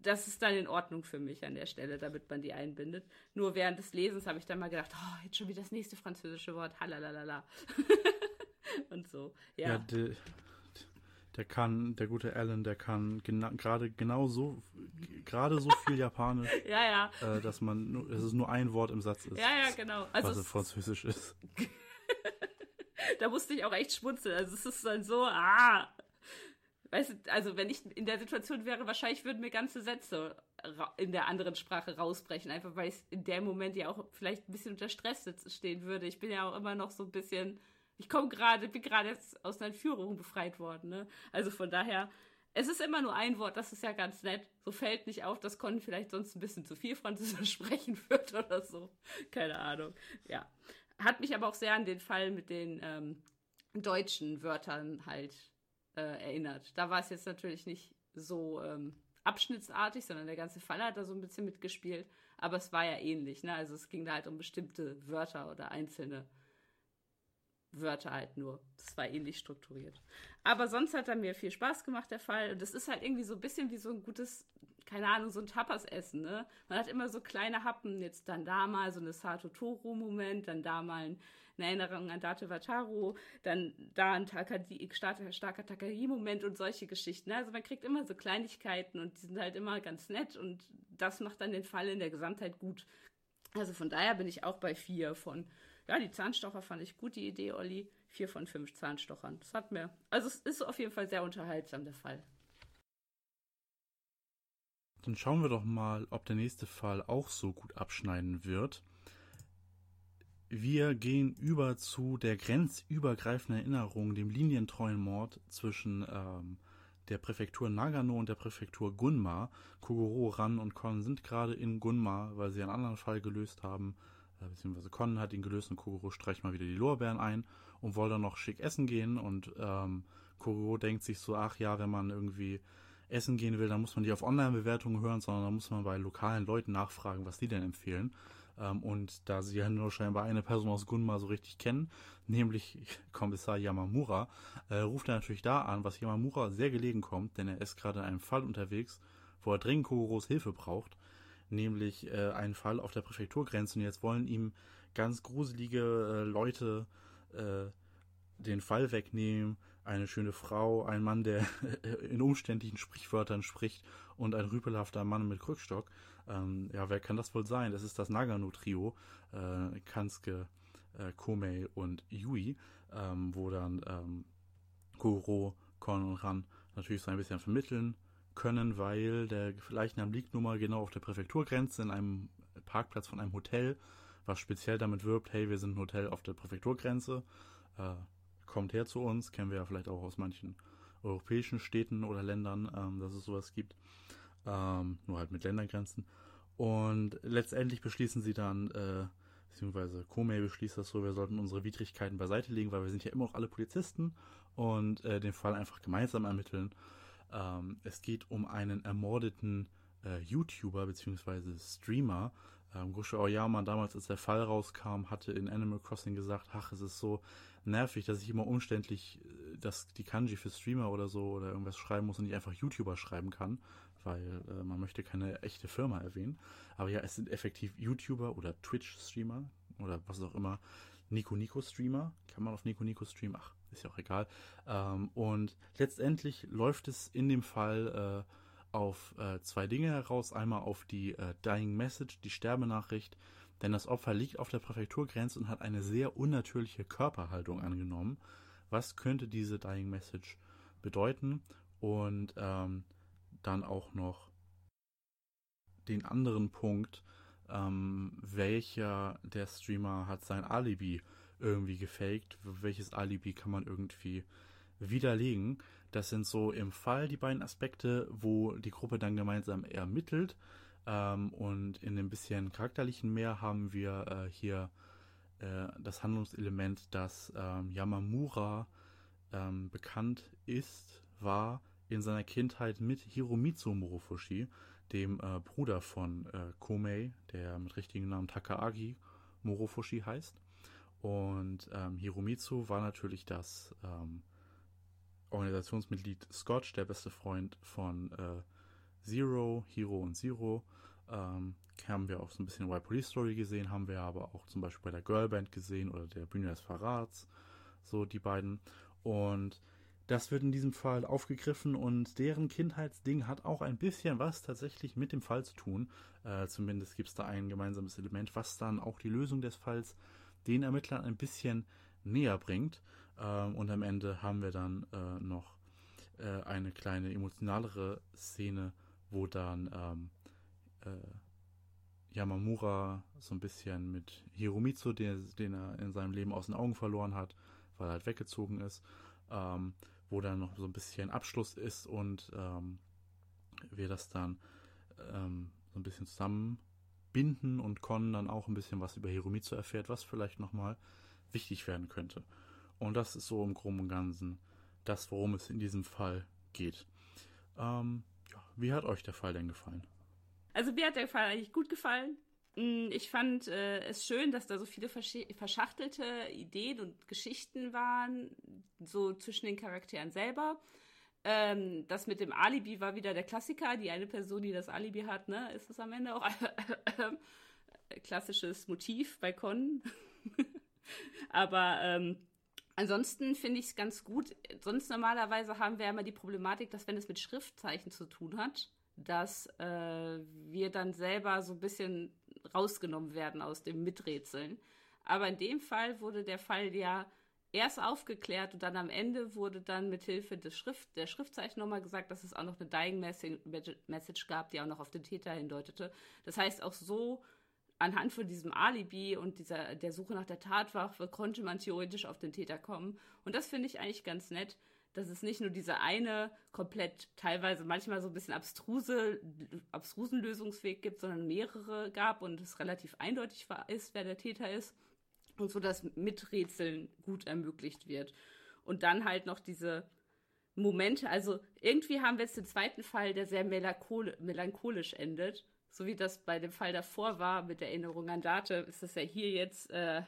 das ist dann in Ordnung für mich an der Stelle, damit man die einbindet. Nur während des Lesens habe ich dann mal gedacht, oh, jetzt schon wieder das nächste französische Wort, halalala. Und so, ja. Ja, der, der kann, der gute Alan, der kann gena- gerade genau so, gerade so viel Japanisch, ja, ja. Äh, dass man, dass es nur ein Wort im Satz ist. Ja, ja, genau. Also was in Französisch ist. Da musste ich auch echt schmunzeln. Also es ist dann so, ah... Weißt du, also wenn ich in der Situation wäre, wahrscheinlich würden mir ganze Sätze ra- in der anderen Sprache rausbrechen, einfach weil ich in dem Moment ja auch vielleicht ein bisschen unter Stress stehen würde. Ich bin ja auch immer noch so ein bisschen, ich komme gerade, bin gerade jetzt aus einer Führung befreit worden, ne? Also von daher, es ist immer nur ein Wort, das ist ja ganz nett. So fällt nicht auf, dass Conan vielleicht sonst ein bisschen zu viel Französisch sprechen wird oder so. Keine Ahnung, ja. Hat mich aber auch sehr an den Fall mit den ähm, deutschen Wörtern halt erinnert. Da war es jetzt natürlich nicht so ähm, abschnittsartig, sondern der ganze Fall hat da so ein bisschen mitgespielt, aber es war ja ähnlich, ne? Also es ging da halt um bestimmte Wörter oder einzelne Wörter halt nur. Das war ähnlich strukturiert. Aber sonst hat er mir viel Spaß gemacht, der Fall. Und es ist halt irgendwie so ein bisschen wie so ein gutes, keine Ahnung, so ein Tapas-Essen, ne? Man hat immer so kleine Happen, jetzt dann da mal so eine Sato-Toro-Moment, dann da mal eine Erinnerung an Date Wataru, dann da ein Takagi, starker, starker Takagi-Moment und solche Geschichten. Also man kriegt immer so Kleinigkeiten und die sind halt immer ganz nett und das macht dann den Fall in der Gesamtheit gut. Also von daher bin ich auch bei vier von... Ja, die Zahnstocher fand ich gut, die Idee, Olli. Vier von fünf Zahnstochern. Das hat mir... Also es ist auf jeden Fall sehr unterhaltsam, der Fall. Dann schauen wir doch mal, ob der nächste Fall auch so gut abschneiden wird. Wir gehen über zu der grenzübergreifenden Erinnerung, dem linientreuen Mord zwischen ähm, der Präfektur Nagano und der Präfektur Gunma. Kogoro, Ran und Conan sind gerade in Gunma, weil sie einen anderen Fall gelöst haben. Beziehungsweise Conan hat ihn gelöst und Kogoro streicht mal wieder die Lorbeeren ein und wollte dann noch schick essen gehen und ähm, Kogoro denkt sich so, ach ja, wenn man irgendwie essen gehen will, dann muss man nicht auf Online-Bewertungen hören, sondern dann muss man bei lokalen Leuten nachfragen, was die denn empfehlen. Ähm, und da sie ja nur scheinbar eine Person aus Gunma so richtig kennen, nämlich Kommissar Yamamura, äh, ruft er natürlich da an, was Yamamura sehr gelegen kommt, denn er ist gerade in einem Fall unterwegs, wo er dringend Kogoros Hilfe braucht. Nämlich äh, einen Fall auf der Präfekturgrenze und jetzt wollen ihm ganz gruselige äh, Leute äh, den Fall wegnehmen. Eine schöne Frau, ein Mann, der in umständlichen Sprichwörtern spricht und ein rüpelhafter Mann mit Krückstock. Ähm, ja, wer kann das wohl sein? Das ist das Nagano-Trio, äh, Kansuke, äh, Komei und Yui, ähm, wo dann ähm, Kogoro, Conan und Ran natürlich so ein bisschen vermitteln können, weil der Leichnam liegt nun mal genau auf der Präfekturgrenze in einem Parkplatz von einem Hotel, was speziell damit wirbt, hey, wir sind ein Hotel auf der Präfekturgrenze, äh, kommt her zu uns, kennen wir ja vielleicht auch aus manchen europäischen Städten oder Ländern, ähm, dass es sowas gibt, ähm, nur halt mit Ländergrenzen. Und letztendlich beschließen sie dann, äh, beziehungsweise Komei beschließt das so, wir sollten unsere Widrigkeiten beiseite legen, weil wir sind ja immer noch alle Polizisten und äh, den Fall einfach gemeinsam ermitteln. Ähm, es geht um einen ermordeten äh, YouTuber bzw. Streamer. Ähm, Gosho Aoyama, damals als der Fall rauskam, hatte in Animal Crossing gesagt, ach, es ist so nervig, dass ich immer umständlich das, die Kanji für Streamer oder so oder irgendwas schreiben muss und nicht einfach YouTuber schreiben kann, weil äh, man möchte keine echte Firma erwähnen. Aber ja, es sind effektiv YouTuber oder Twitch-Streamer oder was auch immer. Nico Nico Streamer, kann man auf Nico Nico streamen, ach, ist ja auch egal. Ähm, und letztendlich läuft es in dem Fall äh, auf äh, zwei Dinge heraus. Einmal auf die äh, Dying Message, die Sterbenachricht, denn das Opfer liegt auf der Präfekturgrenze und hat eine sehr unnatürliche Körperhaltung angenommen. Was könnte diese Dying Message bedeuten? Und ähm, dann auch noch den anderen Punkt, Ähm, welcher der Streamer hat sein Alibi irgendwie gefaked, welches Alibi kann man irgendwie widerlegen, Das sind so im Fall die beiden Aspekte, wo die Gruppe dann gemeinsam ermittelt. Ähm, und in dem bisschen charakterlichen mehr haben wir äh, hier äh, das Handlungselement, dass ähm, Yamamura ähm, bekannt ist, war in seiner Kindheit mit Hiromitsu Morofushi, dem äh, Bruder von äh, Komei, der mit richtigen Namen Takagi Morofushi heißt. Und ähm, Hiromitsu war natürlich das ähm, Organisationsmitglied Scotch, der beste Freund von äh, Zero, Hiro und Zero. Ähm, haben wir auch so ein bisschen White Police Story gesehen, haben wir aber auch zum Beispiel bei der Girlband gesehen oder der Bühne des Verrats, so die beiden. Und das wird in diesem Fall aufgegriffen und deren Kindheitsding hat auch ein bisschen was tatsächlich mit dem Fall zu tun. Äh, zumindest gibt es da ein gemeinsames Element, was dann auch die Lösung des Falls den Ermittlern ein bisschen näher bringt. Ähm, und am Ende haben wir dann äh, noch äh, eine kleine emotionalere Szene, wo dann ähm, äh, Yamamura so ein bisschen mit Hiromitsu, den, den er in seinem Leben aus den Augen verloren hat, weil er halt weggezogen ist, ähm, wo dann noch so ein bisschen Abschluss ist und ähm, wir das dann ähm, so ein bisschen zusammenbinden und Conan dann auch ein bisschen was über Hiromitsu erfährt, was vielleicht nochmal wichtig werden könnte. Und das ist so im Groben und Ganzen das, worum es in diesem Fall geht. Ähm, ja, wie hat euch der Fall denn gefallen? Also mir hat der Fall eigentlich gut gefallen. Ich fand äh, es schön, dass da so viele versch- verschachtelte Ideen und Geschichten waren, so zwischen den Charakteren selber. Ähm, das mit dem Alibi war wieder der Klassiker. Die eine Person, die das Alibi hat, ne, ist es am Ende auch klassisches Motiv bei Conan. Aber ähm, ansonsten finde ich es ganz gut. Sonst normalerweise haben wir ja immer die Problematik, dass wenn es mit Schriftzeichen zu tun hat, dass äh, wir dann selber so ein bisschen rausgenommen werden aus dem Miträtseln. Aber in dem Fall wurde der Fall ja erst aufgeklärt und dann am Ende wurde dann mit Hilfe des Schrift, der Schriftzeichen nochmal gesagt, dass es auch noch eine Dying-Message gab, die auch noch auf den Täter hindeutete. Das heißt, auch so anhand von diesem Alibi und dieser der Suche nach der Tatwaffe konnte man theoretisch auf den Täter kommen. Und das finde ich eigentlich ganz nett, dass es nicht nur diese eine komplett teilweise manchmal so ein bisschen abstruse, abstrusen Lösungsweg gibt, sondern mehrere gab und es relativ eindeutig war, ist, wer der Täter ist und so das Miträtseln gut ermöglicht wird. Und dann halt noch diese Momente, also irgendwie haben wir jetzt den zweiten Fall, der sehr melancholisch endet, so wie das bei dem Fall davor war mit der Erinnerung an Date, ist das ja hier jetzt äh,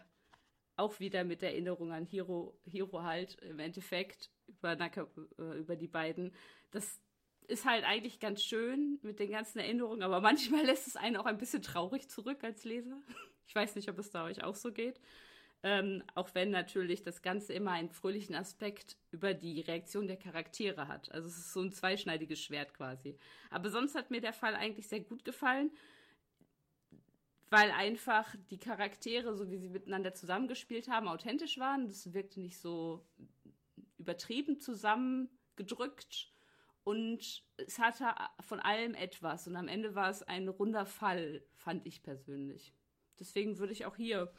auch wieder mit der Erinnerung an Hiro, Hiro halt im Endeffekt über, Naka, über die beiden. Das ist halt eigentlich ganz schön mit den ganzen Erinnerungen, aber manchmal lässt es einen auch ein bisschen traurig zurück als Leser. Ich weiß nicht, ob es da euch auch so geht. Ähm, auch wenn natürlich das Ganze immer einen fröhlichen Aspekt über die Reaktion der Charaktere hat. Also es ist so ein zweischneidiges Schwert quasi. Aber sonst hat mir der Fall eigentlich sehr gut gefallen, weil einfach die Charaktere, so wie sie miteinander zusammengespielt haben, authentisch waren. Das wirkte nicht so übertrieben zusammengedrückt und es hatte von allem etwas und am Ende war es ein runder Fall, fand ich persönlich. Deswegen würde ich auch hier,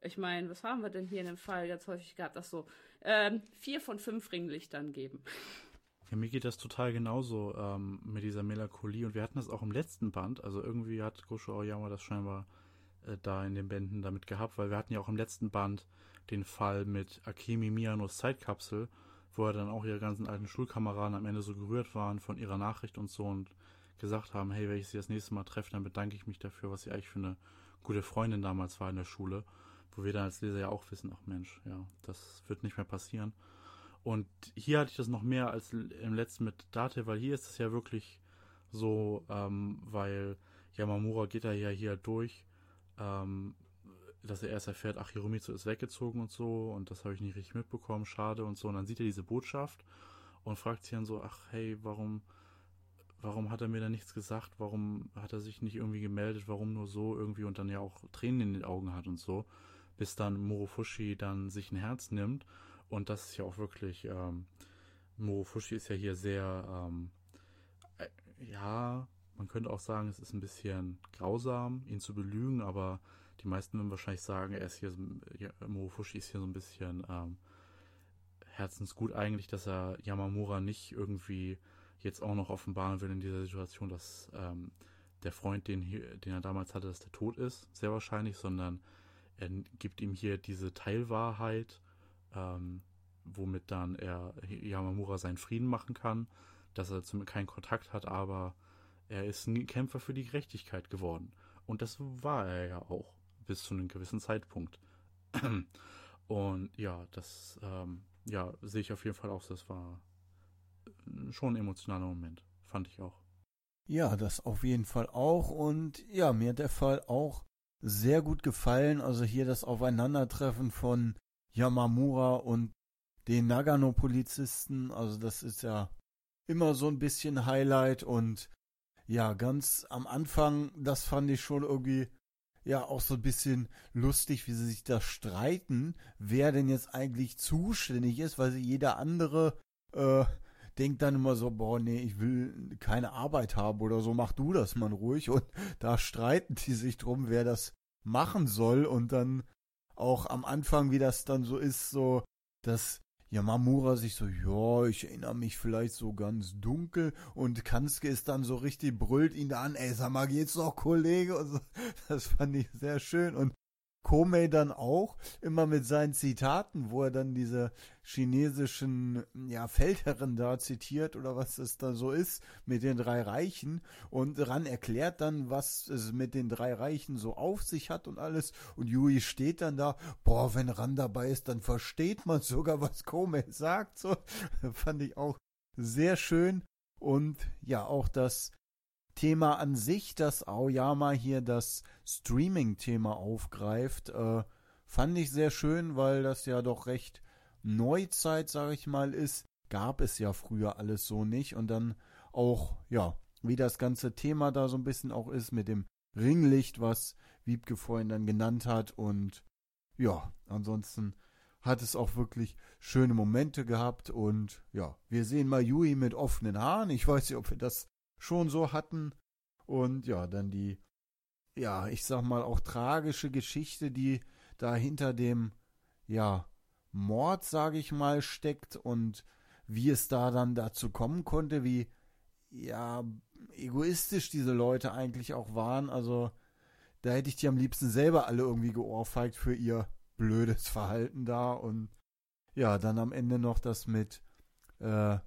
ich meine, was haben wir denn hier in dem Fall ganz häufig gehabt? Ach so, ähm, vier von fünf Ringlichtern geben. Ja, mir geht das total genauso ähm, mit dieser Melancholie und wir hatten das auch im letzten Band, also irgendwie hat Gosho Aoyama das scheinbar äh, da in den Bänden damit gehabt, weil wir hatten ja auch im letzten Band den Fall mit Akemi Miyanos Zeitkapsel, wo er dann auch ihre ganzen alten Schulkameraden am Ende so gerührt waren von ihrer Nachricht und so und gesagt haben, hey, wenn ich sie das nächste Mal treffe, dann bedanke ich mich dafür, was sie eigentlich für eine gute Freundin damals war in der Schule, wo wir dann als Leser ja auch wissen, ach Mensch, ja, das wird nicht mehr passieren. Und hier hatte ich das noch mehr als im letzten mit Date, weil hier ist es ja wirklich so, ähm, weil Yamamura geht da ja hier durch, ähm, dass er erst erfährt, ach, Hiromitsu ist weggezogen und so und das habe ich nicht richtig mitbekommen, schade und so. Und dann sieht er diese Botschaft und fragt sich dann so, ach, hey, warum warum hat er mir da nichts gesagt? Warum hat er sich nicht irgendwie gemeldet? Warum nur so irgendwie? Und dann ja auch Tränen in den Augen hat und so. Bis dann Morofushi dann sich ein Herz nimmt und das ist ja auch wirklich, ähm, Morofushi ist ja hier sehr, ähm, äh, ja, man könnte auch sagen, es ist ein bisschen grausam, ihn zu belügen, aber die meisten würden wahrscheinlich sagen, er ist hier, ja, Morofushi ist hier so ein bisschen ähm, herzensgut eigentlich, dass er Yamamura nicht irgendwie jetzt auch noch offenbaren will in dieser Situation, dass ähm, der Freund, den, den er damals hatte, dass der tot ist, sehr wahrscheinlich, sondern er gibt ihm hier diese Teilwahrheit, ähm, womit dann er Yamamura seinen Frieden machen kann, dass er zum, keinen Kontakt hat, aber er ist ein Kämpfer für die Gerechtigkeit geworden. Und das war er ja auch, bis zu einem gewissen Zeitpunkt. Und ja, das ähm, ja, sehe ich auf jeden Fall auch. Das war schon ein emotionaler Moment, fand ich auch. Ja, das auf jeden Fall auch. Und ja, mir hat der Fall auch sehr gut gefallen. Also hier das Aufeinandertreffen von Yamamura und den Nagano-Polizisten. Also das ist ja immer so ein bisschen Highlight. Und ja, ganz am Anfang, das fand ich schon irgendwie ja auch so ein bisschen lustig, wie sie sich da streiten, wer denn jetzt eigentlich zuständig ist, weil sie jeder andere äh, denkt dann immer so, boah, nee, ich will keine Arbeit haben oder so, mach du das mal ruhig. Und da streiten die sich drum, wer das machen soll. Und dann auch am Anfang, wie das dann so ist, so, dass Yamamura sich so, ja, ich erinnere mich vielleicht so ganz dunkel, und Kansuke ist dann so richtig, brüllt ihn da an, ey, sag mal, geht's noch, Kollege? Und so. Das fand ich sehr schön. Und Komei dann auch, immer mit seinen Zitaten, wo er dann diese chinesischen, ja, Feldherren da zitiert oder was das da so ist, mit den drei Reichen, und Ran erklärt dann, was es mit den drei Reichen so auf sich hat und alles, und Yui steht dann da, boah, wenn Ran dabei ist, dann versteht man sogar, was Komei sagt, so, fand ich auch sehr schön. Und ja, auch das Thema an sich, dass Aoyama hier das Streaming-Thema aufgreift, äh, fand ich sehr schön, weil das ja doch recht Neuzeit, sage ich mal, ist. Gab es ja früher alles so nicht. Und dann auch, ja, wie das ganze Thema da so ein bisschen auch ist mit dem Ringlicht, was Wiebke vorhin dann genannt hat. Und ja, ansonsten hat es auch wirklich schöne Momente gehabt. Und ja, wir sehen mal Yui mit offenen Haaren. Ich weiß nicht, ob wir das schon so hatten. Und ja, dann die, ja, ich sag mal auch tragische Geschichte, die da hinter dem, ja, Mord, sage ich mal, steckt, und wie es da dann dazu kommen konnte, wie, ja, egoistisch diese Leute eigentlich auch waren. Also da hätte ich die am liebsten selber alle irgendwie geohrfeigt für ihr blödes Verhalten da. Und ja, dann am Ende noch das mit, äh,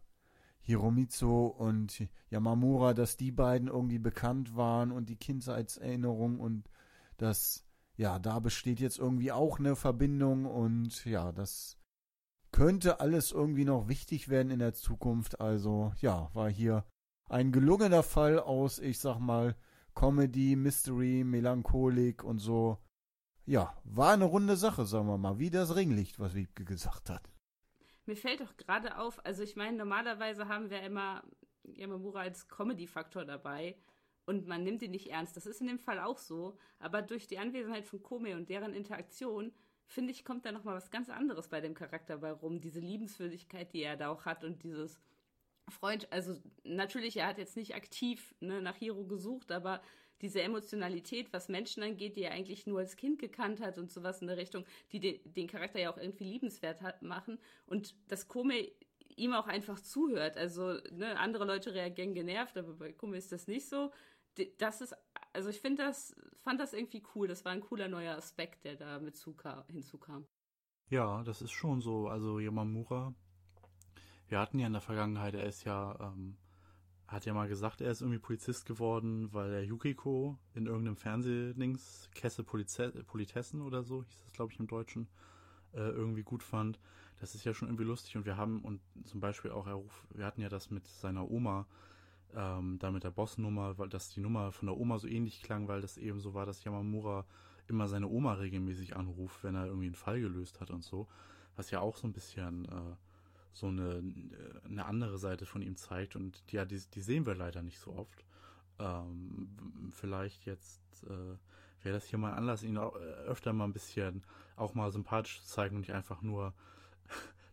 Hiromitsu und Yamamura, dass die beiden irgendwie bekannt waren und die Kindheitserinnerung, und das, ja, da besteht jetzt irgendwie auch eine Verbindung, und ja, das könnte alles irgendwie noch wichtig werden in der Zukunft. Also ja, war hier ein gelungener Fall aus, ich sag mal, Comedy, Mystery, Melancholik und so. Ja, war eine runde Sache, sagen wir mal, wie das Ringlicht, was Wiebke gesagt hat. Mir fällt doch gerade auf, also ich meine, normalerweise haben wir immer Yamamura als Comedy-Faktor dabei und man nimmt ihn nicht ernst. Das ist in dem Fall auch so, aber durch die Anwesenheit von Komei und deren Interaktion, finde ich, kommt da nochmal was ganz anderes bei dem Charakter bei rum. Diese Liebenswürdigkeit, die er da auch hat, und dieses Freund, also natürlich, er hat jetzt nicht aktiv, ne, nach Hiro gesucht, aber diese Emotionalität, was Menschen angeht, die er eigentlich nur als Kind gekannt hat und sowas in der Richtung, die de- den Charakter ja auch irgendwie liebenswert hat, machen. Und dass Komei ihm auch einfach zuhört. Also, ne, andere Leute reagieren genervt, aber bei Komei ist das nicht so. Das ist, also ich finde das, fand das irgendwie cool. Das war ein cooler neuer Aspekt, der da mit Zuka hinzukam. Ja, das ist schon so. Also Yamamura, wir hatten ja in der Vergangenheit, er ist ja, ähm, hat ja mal gesagt, er ist irgendwie Polizist geworden, weil er Yukiko in irgendeinem Fernsehdings, Kesse Polize- Politessen oder so, hieß das, glaube ich, im Deutschen, äh, irgendwie gut fand. Das ist ja schon irgendwie lustig, und wir haben, und zum Beispiel auch, er, wir hatten ja das mit seiner Oma, ähm, da mit der Bossnummer, weil das die Nummer von der Oma so ähnlich klang, weil das eben so war, dass Yamamura immer seine Oma regelmäßig anruft, wenn er irgendwie einen Fall gelöst hat und so, was ja auch so ein bisschen, äh, so eine, eine andere Seite von ihm zeigt, und die, ja, die, die sehen wir leider nicht so oft. Ähm, vielleicht jetzt äh, wäre das hier mal Anlass, ihn auch, äh, öfter mal ein bisschen auch mal sympathisch zu zeigen und nicht einfach nur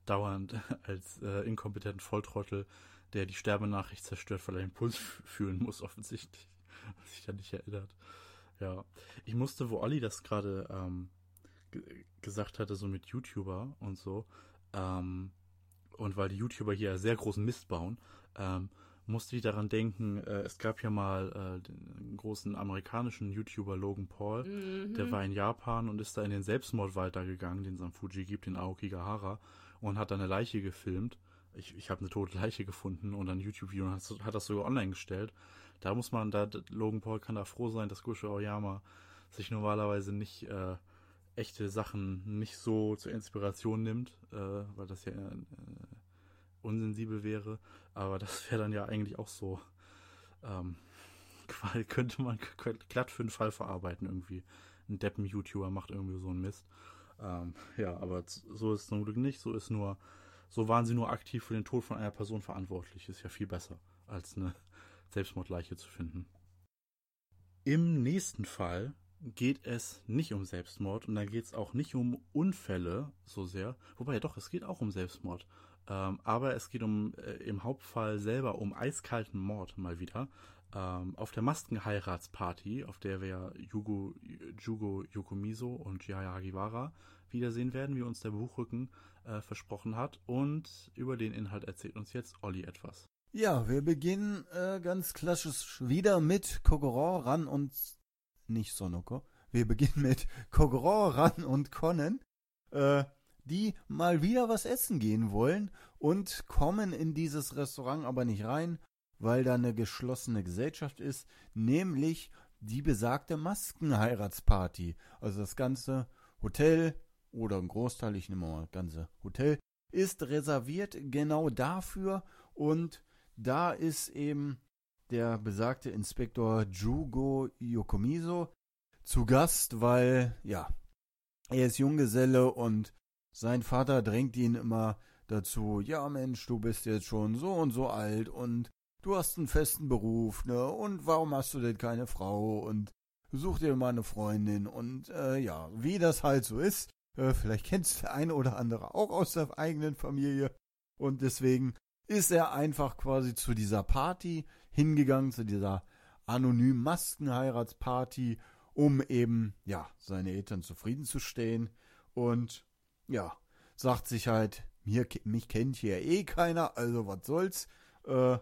dauernd als äh, inkompetenten Volltrottel, der die Sterbenachricht zerstört, weil er den Puls f- fühlen muss, offensichtlich, was sich da nicht erinnert. Ja, ich musste, wo Olli das gerade ähm, g- gesagt hatte, so mit YouTuber und so, ähm, und weil die YouTuber hier sehr großen Mist bauen, ähm, musste ich daran denken, äh, es gab ja mal äh, den großen amerikanischen YouTuber Logan Paul, mhm. der war in Japan und ist da in den Selbstmord weitergegangen, den es am Fuji gibt, den Aokigahara, und hat da eine Leiche gefilmt. Ich, ich habe eine tote Leiche gefunden und ein YouTube-Video hat, hat das sogar online gestellt. Da muss man, da Logan Paul kann da froh sein, dass Gosho Aoyama sich normalerweise nicht äh, echte Sachen nicht so zur Inspiration nimmt, äh, weil das ja äh, unsensibel wäre, aber das wäre dann ja eigentlich auch so, ähm, könnte man glatt für den Fall verarbeiten irgendwie. Ein Deppen-YouTuber macht irgendwie so einen Mist. Ähm, ja, aber so ist es zum Glück nicht, so ist nur, so waren sie nur aktiv für den Tod von einer Person verantwortlich. Ist ja viel besser, als eine Selbstmordleiche zu finden. Im nächsten Fall geht es nicht um Selbstmord und dann geht es auch nicht um Unfälle so sehr, wobei ja doch, es geht auch um Selbstmord. Ähm, aber es geht um äh, im Hauptfall selber um eiskalten Mord mal wieder. Ähm, auf der Maskenheiratsparty, auf der wir Jugo, Jugo Yokomizo und Chihaya Hagiwara wiedersehen werden, wie uns der Buchrücken äh, versprochen hat. Und über den Inhalt erzählt uns jetzt Olli etwas. Ja, wir beginnen äh, ganz klassisch wieder mit Kogoro, Ran und... nicht Sonoko. Wir beginnen mit Kogoro, Ran und Conan. Äh... die mal wieder was essen gehen wollen und kommen in dieses Restaurant aber nicht rein, weil da eine geschlossene Gesellschaft ist, nämlich die besagte Maskenheiratsparty. Also das ganze Hotel oder ein Großteil, ich nehme mal das ganze Hotel, ist reserviert genau dafür und da ist eben der besagte Inspektor Jugo Yokomizo zu Gast, weil, ja, er ist Junggeselle und sein Vater drängt ihn immer dazu, ja Mensch, du bist jetzt schon so und so alt und du hast einen festen Beruf, ne? Und warum hast du denn keine Frau? Und such dir mal eine Freundin und äh, ja, wie das halt so ist. Äh, vielleicht kennst du der eine oder andere auch aus der eigenen Familie. Und deswegen ist er einfach quasi zu dieser Party hingegangen, zu dieser anonymen Maskenheiratsparty, um eben, ja, seine Eltern zufriedenzustellen und ja, sagt sich halt, mir, mich kennt hier eh keiner, also was soll's. Äh,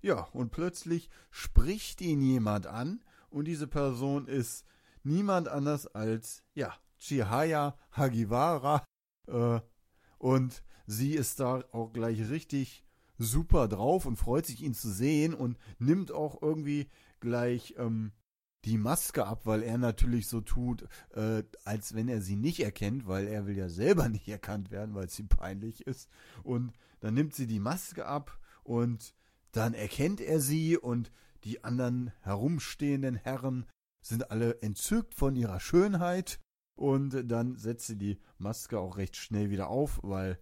ja, und plötzlich spricht ihn jemand an und diese Person ist niemand anders als, ja, Chihaya Hagiwara. Äh, und sie ist da auch gleich richtig super drauf und freut sich, ihn zu sehen und nimmt auch irgendwie gleich ähm, die Maske ab, weil er natürlich so tut, äh, als wenn er sie nicht erkennt, weil er will ja selber nicht erkannt werden, weil es ihm peinlich ist. Und dann nimmt sie die Maske ab und dann erkennt er sie und die anderen herumstehenden Herren sind alle entzückt von ihrer Schönheit und dann setzt sie die Maske auch recht schnell wieder auf, weil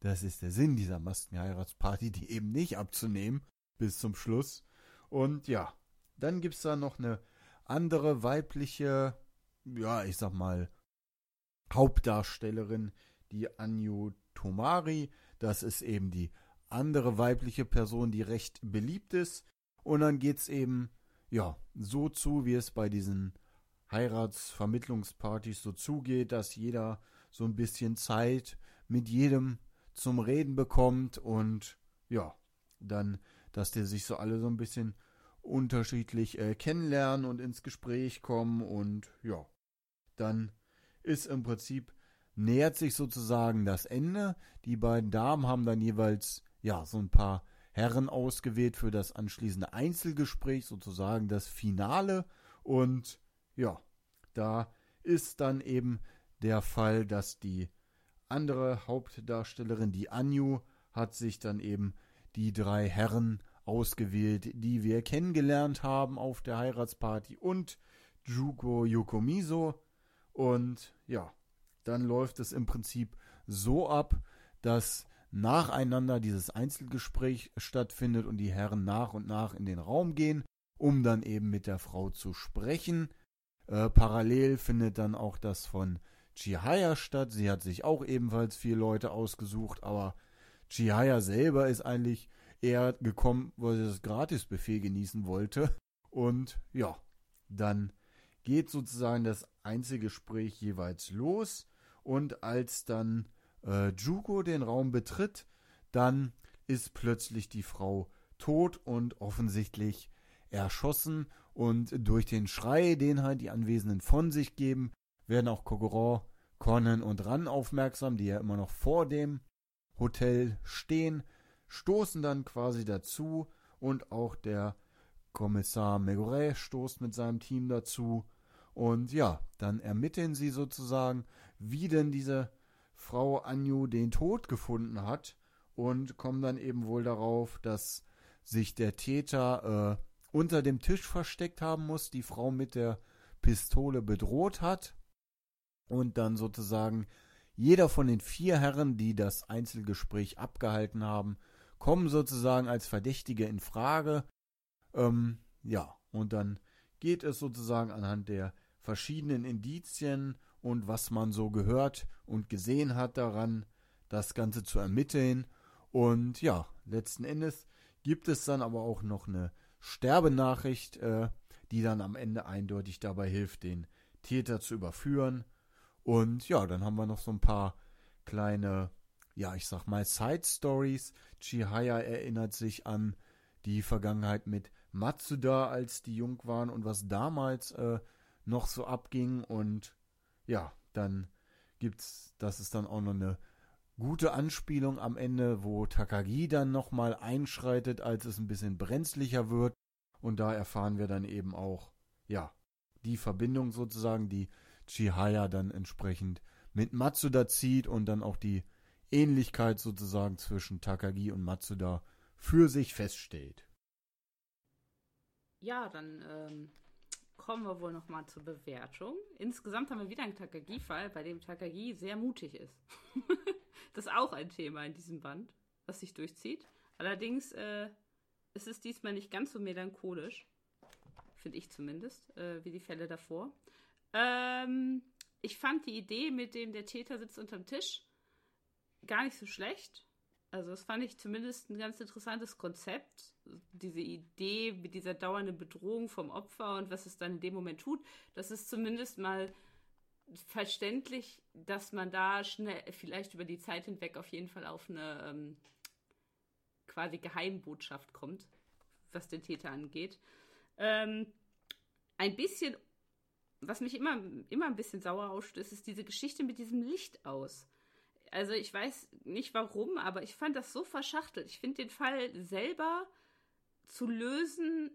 das ist der Sinn dieser Maskenheiratsparty, die eben nicht abzunehmen bis zum Schluss. Und ja, dann gibt es da noch eine andere weibliche, ja, ich sag mal, Hauptdarstellerin, die Anju Tomari. Das ist eben die andere weibliche Person, die recht beliebt ist. Und dann geht's eben, ja, so zu, wie es bei diesen Heiratsvermittlungspartys so zugeht, dass jeder so ein bisschen Zeit mit jedem zum Reden bekommt und, ja, dann, dass die sich so alle so ein bisschen unterschiedlich äh, kennenlernen und ins Gespräch kommen und ja, dann ist im Prinzip, nähert sich sozusagen das Ende. Die beiden Damen haben dann jeweils, ja, so ein paar Herren ausgewählt für das anschließende Einzelgespräch, sozusagen das Finale und ja, da ist dann eben der Fall, dass die andere Hauptdarstellerin, die Anju, hat sich dann eben die drei Herren ausgewählt, die wir kennengelernt haben auf der Heiratsparty und Jugo Yokomizo. Und ja, dann läuft es im Prinzip so ab, dass nacheinander dieses Einzelgespräch stattfindet und die Herren nach und nach in den Raum gehen, um dann eben mit der Frau zu sprechen. Äh, parallel findet dann auch das von Chihaya statt. Sie hat sich auch ebenfalls vier Leute ausgesucht, aber Chihaya selber ist eigentlich er gekommen, weil er das Gratisbuffet genießen wollte. Und ja, dann geht sozusagen das Einzelgespräch jeweils los. Und als dann äh, Jugo den Raum betritt, Dann ist plötzlich die Frau tot und offensichtlich erschossen. Und durch den Schrei, den halt die Anwesenden von sich geben, werden auch Kogoro, Conan und Ran aufmerksam, die ja immer noch vor dem Hotel stehen, stoßen dann quasi dazu und auch der Kommissar Megure stoßt mit seinem Team dazu. Und ja, dann ermitteln sie sozusagen, wie denn diese Frau Anju den Tod gefunden hat und kommen dann eben wohl darauf, dass sich der Täter äh, unter dem Tisch versteckt haben muss, die Frau mit der Pistole bedroht hat und dann sozusagen jeder von den vier Herren, die das Einzelgespräch abgehalten haben, kommen sozusagen als Verdächtige in Frage. Ähm, ja, und dann geht es sozusagen anhand der verschiedenen Indizien und was man so gehört und gesehen hat daran, das Ganze zu ermitteln. Und ja, letzten Endes gibt es dann aber auch noch eine Sterbenachricht, äh, die dann am Ende eindeutig dabei hilft, den Täter zu überführen. Und ja, dann haben wir noch so ein paar kleine, ja, ich sag mal, Side-Stories. Chihaya erinnert sich an die Vergangenheit mit Matsuda, als die jung waren und was damals äh, noch so abging. Und ja, dann gibt's, das ist dann auch noch eine gute Anspielung am Ende, wo Takagi dann nochmal einschreitet, als es ein bisschen brenzlicher wird. Und da erfahren wir dann eben auch, ja, die Verbindung sozusagen, die Chihaya dann entsprechend mit Matsuda zieht und dann auch die Ähnlichkeit sozusagen zwischen Takagi und Matsuda für sich feststeht. Ja, dann ähm, kommen wir wohl nochmal zur Bewertung. Insgesamt haben wir wieder einen Takagi-Fall, bei dem Takagi sehr mutig ist. Das ist auch ein Thema in diesem Band, das sich durchzieht. Allerdings äh, ist es diesmal nicht ganz so melancholisch, finde ich zumindest, äh, wie die Fälle davor. Ähm, ich fand die Idee, mit dem der Täter sitzt unterm Tisch, gar nicht so schlecht. Also das fand ich zumindest ein ganz interessantes Konzept. Diese Idee mit dieser dauernden Bedrohung vom Opfer und was es dann in dem Moment tut, das ist zumindest mal verständlich, dass man da schnell, vielleicht über die Zeit hinweg auf jeden Fall auf eine ähm, quasi Geheimbotschaft kommt, was den Täter angeht. Ähm, ein bisschen, was mich immer, immer ein bisschen sauer ausstößt, ist diese Geschichte mit diesem Licht aus. Also ich weiß nicht warum, aber ich fand das so verschachtelt. Ich finde den Fall selber zu lösen,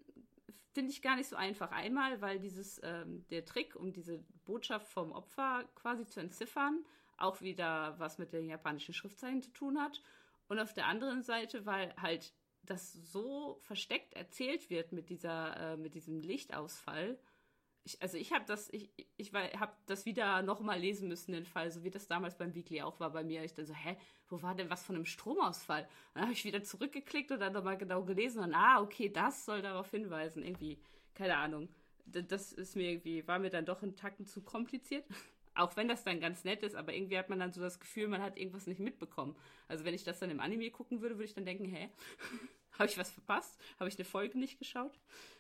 finde ich gar nicht so einfach. Einmal, weil dieses ähm, der Trick, um diese Botschaft vom Opfer quasi zu entziffern, auch wieder was mit den japanischen Schriftzeichen zu tun hat. Und auf der anderen Seite, weil halt das so versteckt erzählt wird mit dieser äh, mit diesem Lichtausfall. Ich, also ich habe das ich ich habe das wieder nochmal lesen müssen, den Fall, so wie das damals beim Weekly auch war bei mir. Ich dann so, hä, wo war denn was von einem Stromausfall? Und dann habe ich wieder zurückgeklickt und dann nochmal genau gelesen und ah, okay, das soll darauf hinweisen. Irgendwie, keine Ahnung. Das ist mir irgendwie, war mir dann doch in Tacken zu kompliziert. Auch wenn das dann ganz nett ist, aber irgendwie hat man dann so das Gefühl, man hat irgendwas nicht mitbekommen. Also wenn ich das dann im Anime gucken würde, würde ich dann denken, hä, habe ich was verpasst? Habe ich eine Folge nicht geschaut?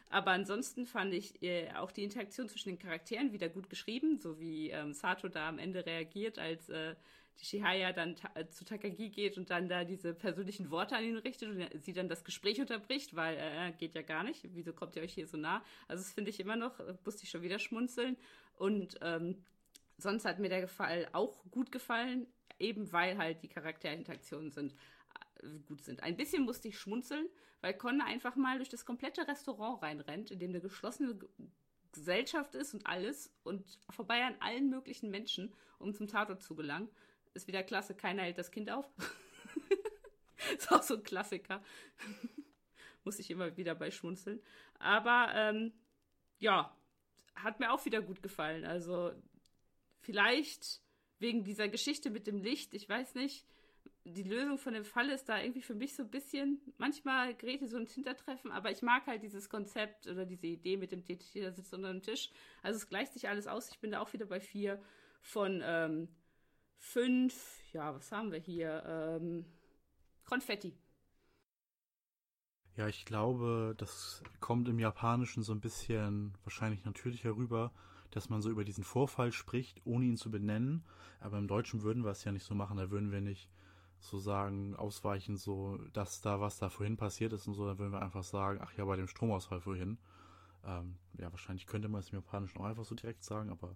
Aber ansonsten fand ich äh, auch die Interaktion zwischen den Charakteren wieder gut geschrieben, so wie ähm, Sato da am Ende reagiert, als äh, die Chihaya dann ta- zu Takagi geht und dann da diese persönlichen Worte an ihn richtet und sie dann das Gespräch unterbricht, weil äh, geht ja gar nicht, wieso kommt ihr euch hier so nah? Also das finde ich immer noch, äh, musste ich schon wieder schmunzeln. Und ähm, sonst hat mir der Fall auch gut gefallen, eben weil halt die Charakterinteraktionen sind. gut sind. Ein bisschen musste ich schmunzeln, weil Conan einfach mal durch das komplette Restaurant reinrennt, in dem eine geschlossene Gesellschaft ist und alles und vorbei an allen möglichen Menschen, um zum Tatort zu gelangen. Ist wieder klasse, keiner hält das Kind auf. Ist auch so ein Klassiker. Muss ich immer wieder bei schmunzeln. Aber ähm, ja, hat mir auch wieder gut gefallen. Also vielleicht wegen dieser Geschichte mit dem Licht, ich weiß nicht, die Lösung von dem Fall ist da irgendwie für mich so ein bisschen, manchmal gerät die so ins Hintertreffen, aber ich mag halt dieses Konzept oder diese Idee mit dem Täter sitzt unter dem Tisch. Also es gleicht sich alles aus. Ich bin da auch wieder bei vier von ähm, fünf, ja, was haben wir hier? Ähm, Konfetti. Ja, ich glaube, das kommt im Japanischen so ein bisschen wahrscheinlich natürlicher rüber, dass man so über diesen Vorfall spricht, ohne ihn zu benennen. Aber im Deutschen würden wir es ja nicht so machen, da würden wir nicht so sagen, ausweichen, so, dass da, was da vorhin passiert ist und so, dann würden wir einfach sagen, ach ja, bei dem Stromausfall vorhin. Ähm, ja, wahrscheinlich könnte man es im Japanischen auch einfach so direkt sagen, aber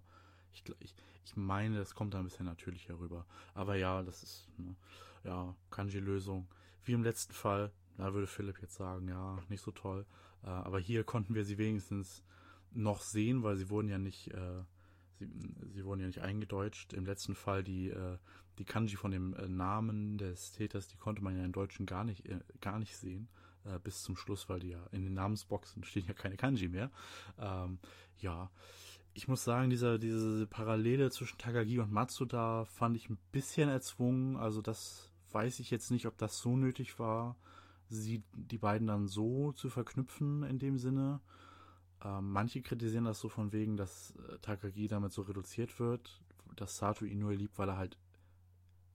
ich, ich, ich meine, das kommt da ein bisschen natürlicher rüber. Aber ja, das ist, ne, ja, Kanji-Lösung. Wie im letzten Fall, da würde Philipp jetzt sagen, ja, nicht so toll. Äh, aber hier konnten wir sie wenigstens noch sehen, weil sie wurden ja nicht, äh, sie, sie wurden ja nicht eingedeutscht. Im letzten Fall die, äh, die Kanji von dem äh, Namen des Täters, die konnte man ja im Deutschen gar nicht, äh, gar nicht sehen. Äh, bis zum Schluss, weil die ja in den Namensboxen stehen ja keine Kanji mehr. Ähm, ja, ich muss sagen, dieser, diese Parallele zwischen Takagi und Matsuda fand ich ein bisschen erzwungen. Also das weiß ich jetzt nicht, ob das so nötig war, sie, die beiden dann so zu verknüpfen in dem Sinne. Ähm, manche kritisieren das so von wegen, dass äh, Takagi damit so reduziert wird, dass Sato ihn nur liebt, weil er halt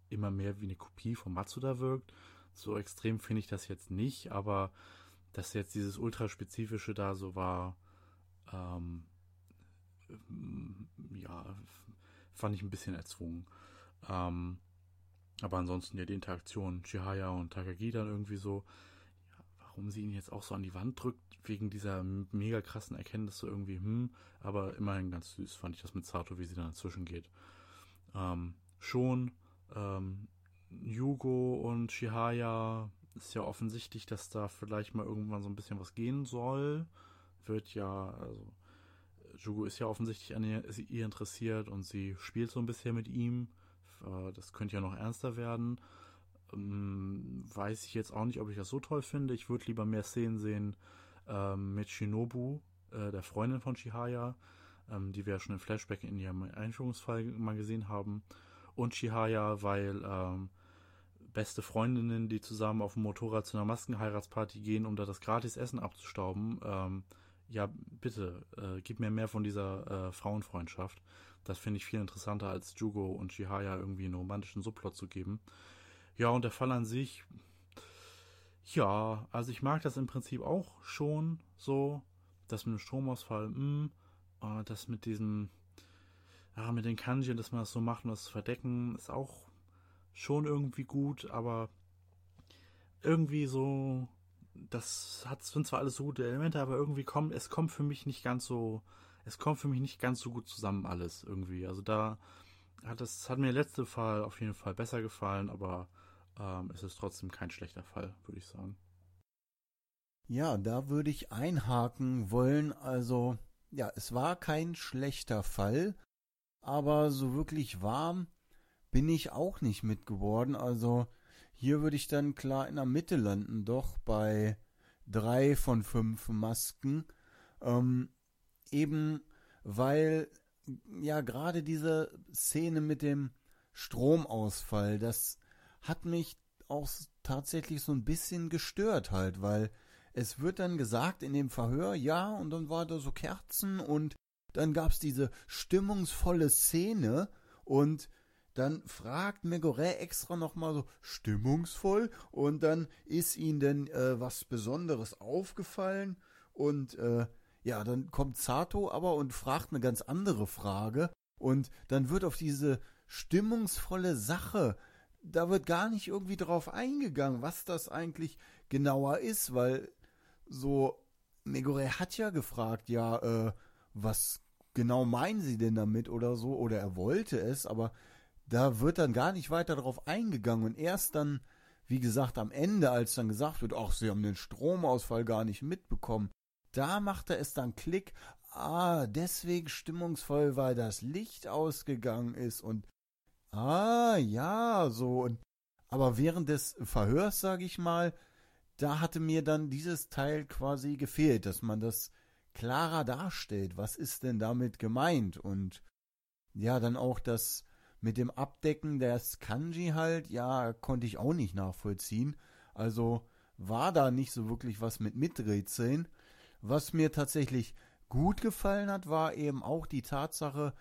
immer mehr wie eine Kopie von Matsuda wirkt. So extrem finde ich das jetzt nicht, aber dass jetzt dieses Ultraspezifische da so war, ähm, ja, fand ich ein bisschen erzwungen. Ähm, aber ansonsten ja die Interaktion Chihaya und Takagi dann irgendwie so, ja, warum sie ihn jetzt auch so an die Wand drückt, wegen dieser mega krassen Erkenntnis so irgendwie, hm, aber immerhin ganz süß fand ich das mit Sato, wie sie dann dazwischen geht. Ähm, schon, ähm, Jugo und Chihaya ist ja offensichtlich, dass da vielleicht mal irgendwann so ein bisschen was gehen soll. Wird ja, also Jugo ist ja offensichtlich an ihr, ist ihr interessiert und sie spielt so ein bisschen mit ihm. Das könnte ja noch ernster werden. Ähm, weiß ich jetzt auch nicht, ob ich das so toll finde. Ich würde lieber mehr Szenen sehen ähm, mit Shinobu, äh, der Freundin von Chihaya, ähm, die wir ja schon im Flashback in ihrem Einführungsfall mal gesehen haben. Und Chihaya, weil ähm, beste Freundinnen, die zusammen auf dem Motorrad zu einer Maskenheiratsparty gehen, um da das gratis Essen abzustauben, ähm, ja, bitte, äh, gib mir mehr von dieser äh, Frauenfreundschaft. Das finde ich viel interessanter, als Jugo und Chihaya irgendwie einen romantischen Subplot zu geben. Ja, und der Fall an sich, ja, also ich mag das im Prinzip auch schon so, das mit dem Stromausfall, mh, äh, das mit diesem, ja, mit den Kanji, dass man das so macht und das zu verdecken, ist auch schon irgendwie gut, aber irgendwie so, das hat, sind zwar alles so gute Elemente, aber irgendwie kommt, es kommt für mich nicht ganz so, es kommt für mich nicht ganz so gut zusammen alles irgendwie. Also da hat das, hat mir der letzte Fall auf jeden Fall besser gefallen, aber ähm, es ist trotzdem kein schlechter Fall, würde ich sagen. Ja, da würde ich einhaken wollen, also ja, es war kein schlechter Fall, aber so wirklich warm bin ich auch nicht mit geworden. Also hier würde ich dann klar in der Mitte landen, doch bei drei von fünf Masken. Ähm, eben weil ja gerade diese Szene mit dem Stromausfall, das hat mich auch tatsächlich so ein bisschen gestört halt, weil es wird dann gesagt in dem Verhör, ja, und dann war da so Kerzen und dann gab es diese stimmungsvolle Szene und dann fragt Megure extra nochmal so, stimmungsvoll? Und dann ist ihnen denn äh, was Besonderes aufgefallen? Und äh, ja, dann kommt Sato aber und fragt eine ganz andere Frage. Und dann wird auf diese stimmungsvolle Sache, da wird gar nicht irgendwie drauf eingegangen, was das eigentlich genauer ist. Weil so, Megure hat ja gefragt, ja, äh, was genau meinen sie denn damit oder so, oder er wollte es, aber da wird dann gar nicht weiter drauf eingegangen und erst dann, wie gesagt, am Ende, als dann gesagt wird, ach, sie haben den Stromausfall gar nicht mitbekommen, da macht er es dann Klick, ah, deswegen stimmungsvoll, weil das Licht ausgegangen ist und ah, ja, so, und aber während des Verhörs, sage ich mal, da hatte mir dann dieses Teil quasi gefehlt, dass man das klarer darstellt, was ist denn damit gemeint und ja, dann auch das mit dem Abdecken des Kanji halt, ja, konnte ich auch nicht nachvollziehen, also war da nicht so wirklich was mit Miträtseln. Was mir tatsächlich gut gefallen hat, war eben auch die Tatsache,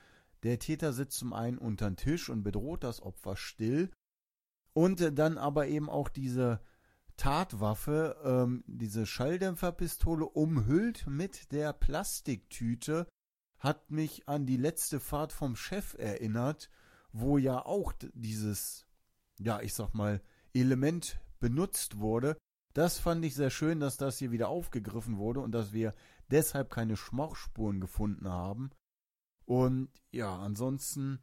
der Täter sitzt zum einen unter den Tisch und bedroht das Opfer still und dann aber eben auch diese Tatwaffe, ähm, diese Schalldämpferpistole umhüllt mit der Plastiktüte, hat mich an die letzte Fahrt vom Chef erinnert, wo ja auch dieses, ja, ich sag mal, Element benutzt wurde. Das fand ich sehr schön, dass das hier wieder aufgegriffen wurde und dass wir deshalb keine Schmauchspuren gefunden haben. Und ja, ansonsten,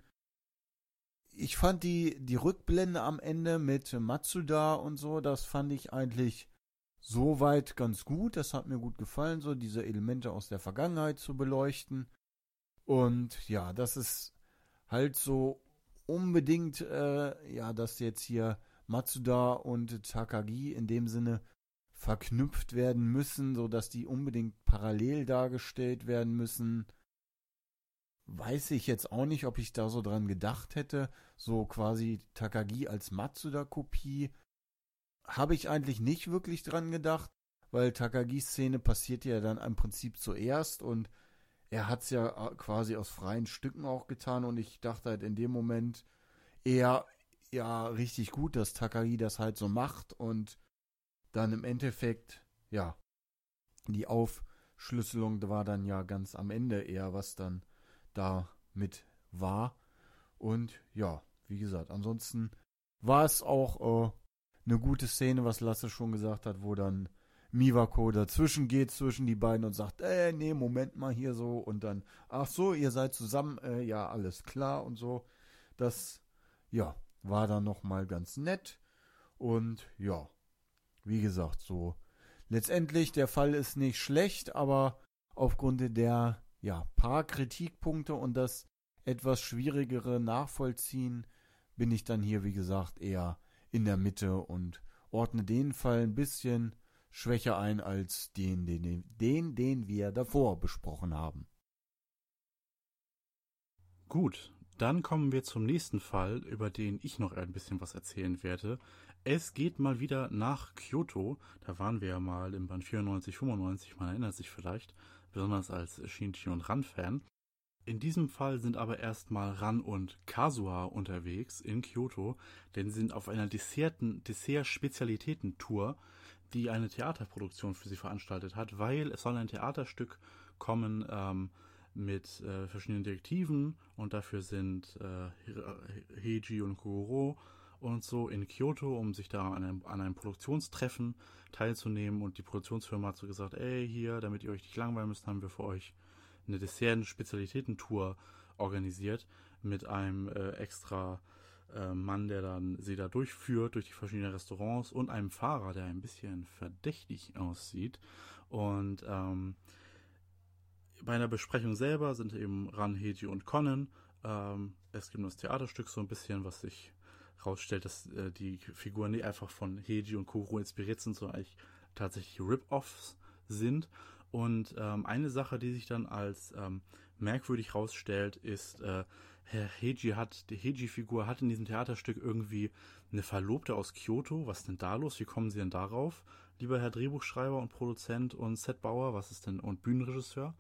ich fand die, die Rückblende am Ende mit Matsuda und so, das fand ich eigentlich soweit ganz gut. Das hat mir gut gefallen, so diese Elemente aus der Vergangenheit zu beleuchten. Und ja, das ist halt so unbedingt, äh, ja, dass jetzt hier Matsuda und Takagi in dem Sinne verknüpft werden müssen, sodass die unbedingt parallel dargestellt werden müssen. Weiß ich jetzt auch nicht, ob ich da so dran gedacht hätte. So quasi Takagi als Matsuda-Kopie. Habe ich eigentlich nicht wirklich dran gedacht, weil Takagis Szene passiert ja dann im Prinzip zuerst und er hat es ja quasi aus freien Stücken auch getan und ich dachte halt in dem Moment eher, ja, richtig gut, dass Takagi das halt so macht und dann im Endeffekt, ja, die Aufschlüsselung war dann ja ganz am Ende eher, was dann da mit war. Und ja, wie gesagt, ansonsten war es auch äh, eine gute Szene, was Lasse schon gesagt hat, wo dann Miwako dazwischen geht, zwischen die beiden und sagt, äh, nee, Moment mal hier so und dann, ach so, ihr seid zusammen, äh, ja, alles klar und so. Das, ja, war dann nochmal ganz nett und ja, wie gesagt, so letztendlich, der Fall ist nicht schlecht, aber aufgrund der ja, paar Kritikpunkte und das etwas schwierigere Nachvollziehen bin ich dann hier, wie gesagt, eher in der Mitte und ordne den Fall ein bisschen schwächer ein als den, den, den, den wir davor besprochen haben. Gut, dann kommen wir zum nächsten Fall, über den ich noch ein bisschen was erzählen werde. Es geht mal wieder nach Kyoto. Da waren wir ja mal im Band vierundneunzig, fünfundneunzig, man erinnert sich vielleicht, besonders als Shinichi und Ran-Fan. In diesem Fall sind aber erstmal Ran und Kazuha unterwegs in Kyoto, denn sie sind auf einer Dessert-Spezialitäten-Tour, die eine Theaterproduktion für sie veranstaltet hat, weil es soll ein Theaterstück kommen ähm, mit äh, verschiedenen Detektiven und dafür sind äh, Heiji und Kogoro und so in Kyoto, um sich da an einem, an einem Produktionstreffen teilzunehmen. Und die Produktionsfirma hat so gesagt, ey, hier, damit ihr euch nicht langweilen müsst, haben wir für euch eine Dessert-Spezialitäten-Tour organisiert mit einem äh, extra äh, Mann, der dann sie da durchführt durch die verschiedenen Restaurants und einem Fahrer, der ein bisschen verdächtig aussieht. Und ähm, bei einer Besprechung selber sind eben Ran, Heiji und Conan. Ähm, es gibt das Theaterstück so ein bisschen, was sich rausstellt, dass äh, die Figuren nicht einfach von Heiji und Koro inspiriert sind, sondern eigentlich tatsächlich Rip-Offs sind. Und ähm, eine Sache, die sich dann als ähm, merkwürdig rausstellt, ist, äh, Herr Heiji hat, die Heiji-Figur hat in diesem Theaterstück irgendwie eine Verlobte aus Kyoto. Was ist denn da los? Wie kommen Sie denn darauf? Lieber Herr Drehbuchschreiber und Produzent und Setbauer, was ist denn, und Bühnenregisseur?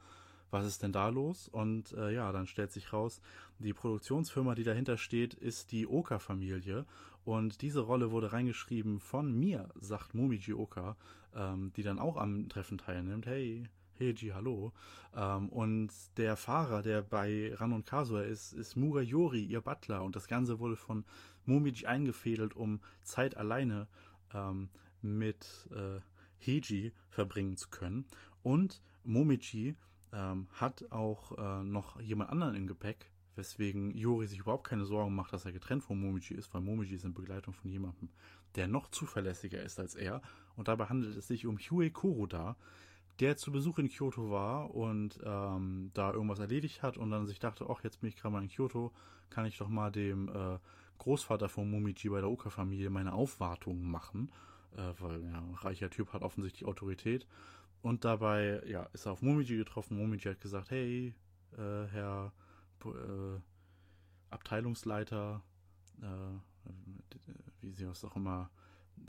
Was ist denn da los? Und äh, ja, dann stellt sich raus, die Produktionsfirma, die dahinter steht, ist die Oka-Familie. Und diese Rolle wurde reingeschrieben von mir, sagt Momiji Oka, ähm, die dann auch am Treffen teilnimmt. Hey, Heiji, hallo. Ähm, und der Fahrer, der bei Ran und Kazuha ist, ist Muga Yori, ihr Butler. Und das Ganze wurde von Momiji eingefädelt, um Zeit alleine ähm, mit äh, Heiji verbringen zu können. Und Momiji Ähm, hat auch äh, noch jemand anderen im Gepäck, weswegen Yori sich überhaupt keine Sorgen macht, dass er getrennt von Momiji ist, weil Momiji ist in Begleitung von jemandem, der noch zuverlässiger ist als er. Und dabei handelt es sich um Hue Koro da, der zu Besuch in Kyoto war und ähm, da irgendwas erledigt hat und dann sich dachte, ach, jetzt bin ich gerade mal in Kyoto, kann ich doch mal dem äh, Großvater von Momiji bei der Oka-Familie meine Aufwartung machen, äh, weil ja, ein reicher Typ hat offensichtlich Autorität. Und dabei, ja, ist er auf Momiji getroffen. Momiji hat gesagt, hey, äh, Herr äh, Abteilungsleiter, äh, wie sie es auch immer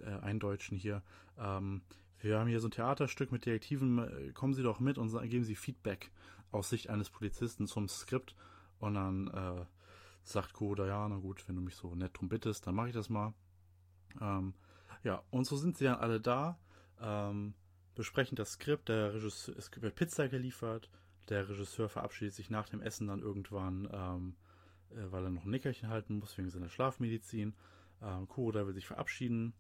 äh, eindeutschen hier, ähm, wir haben hier so ein Theaterstück mit Detektiven, kommen Sie doch mit und geben Sie Feedback aus Sicht eines Polizisten zum Skript. Und dann äh, sagt Koda, ja, na gut, wenn du mich so nett drum bittest, dann mache ich das mal. Ähm, ja, und so sind sie dann alle da, ähm, besprechen das Skript, der Regisseur, es wird Pizza geliefert, der Regisseur verabschiedet sich nach dem Essen dann irgendwann, ähm, äh, weil er noch ein Nickerchen halten muss wegen seiner Schlafmedizin. Ähm, Kuroda will sich verabschieden,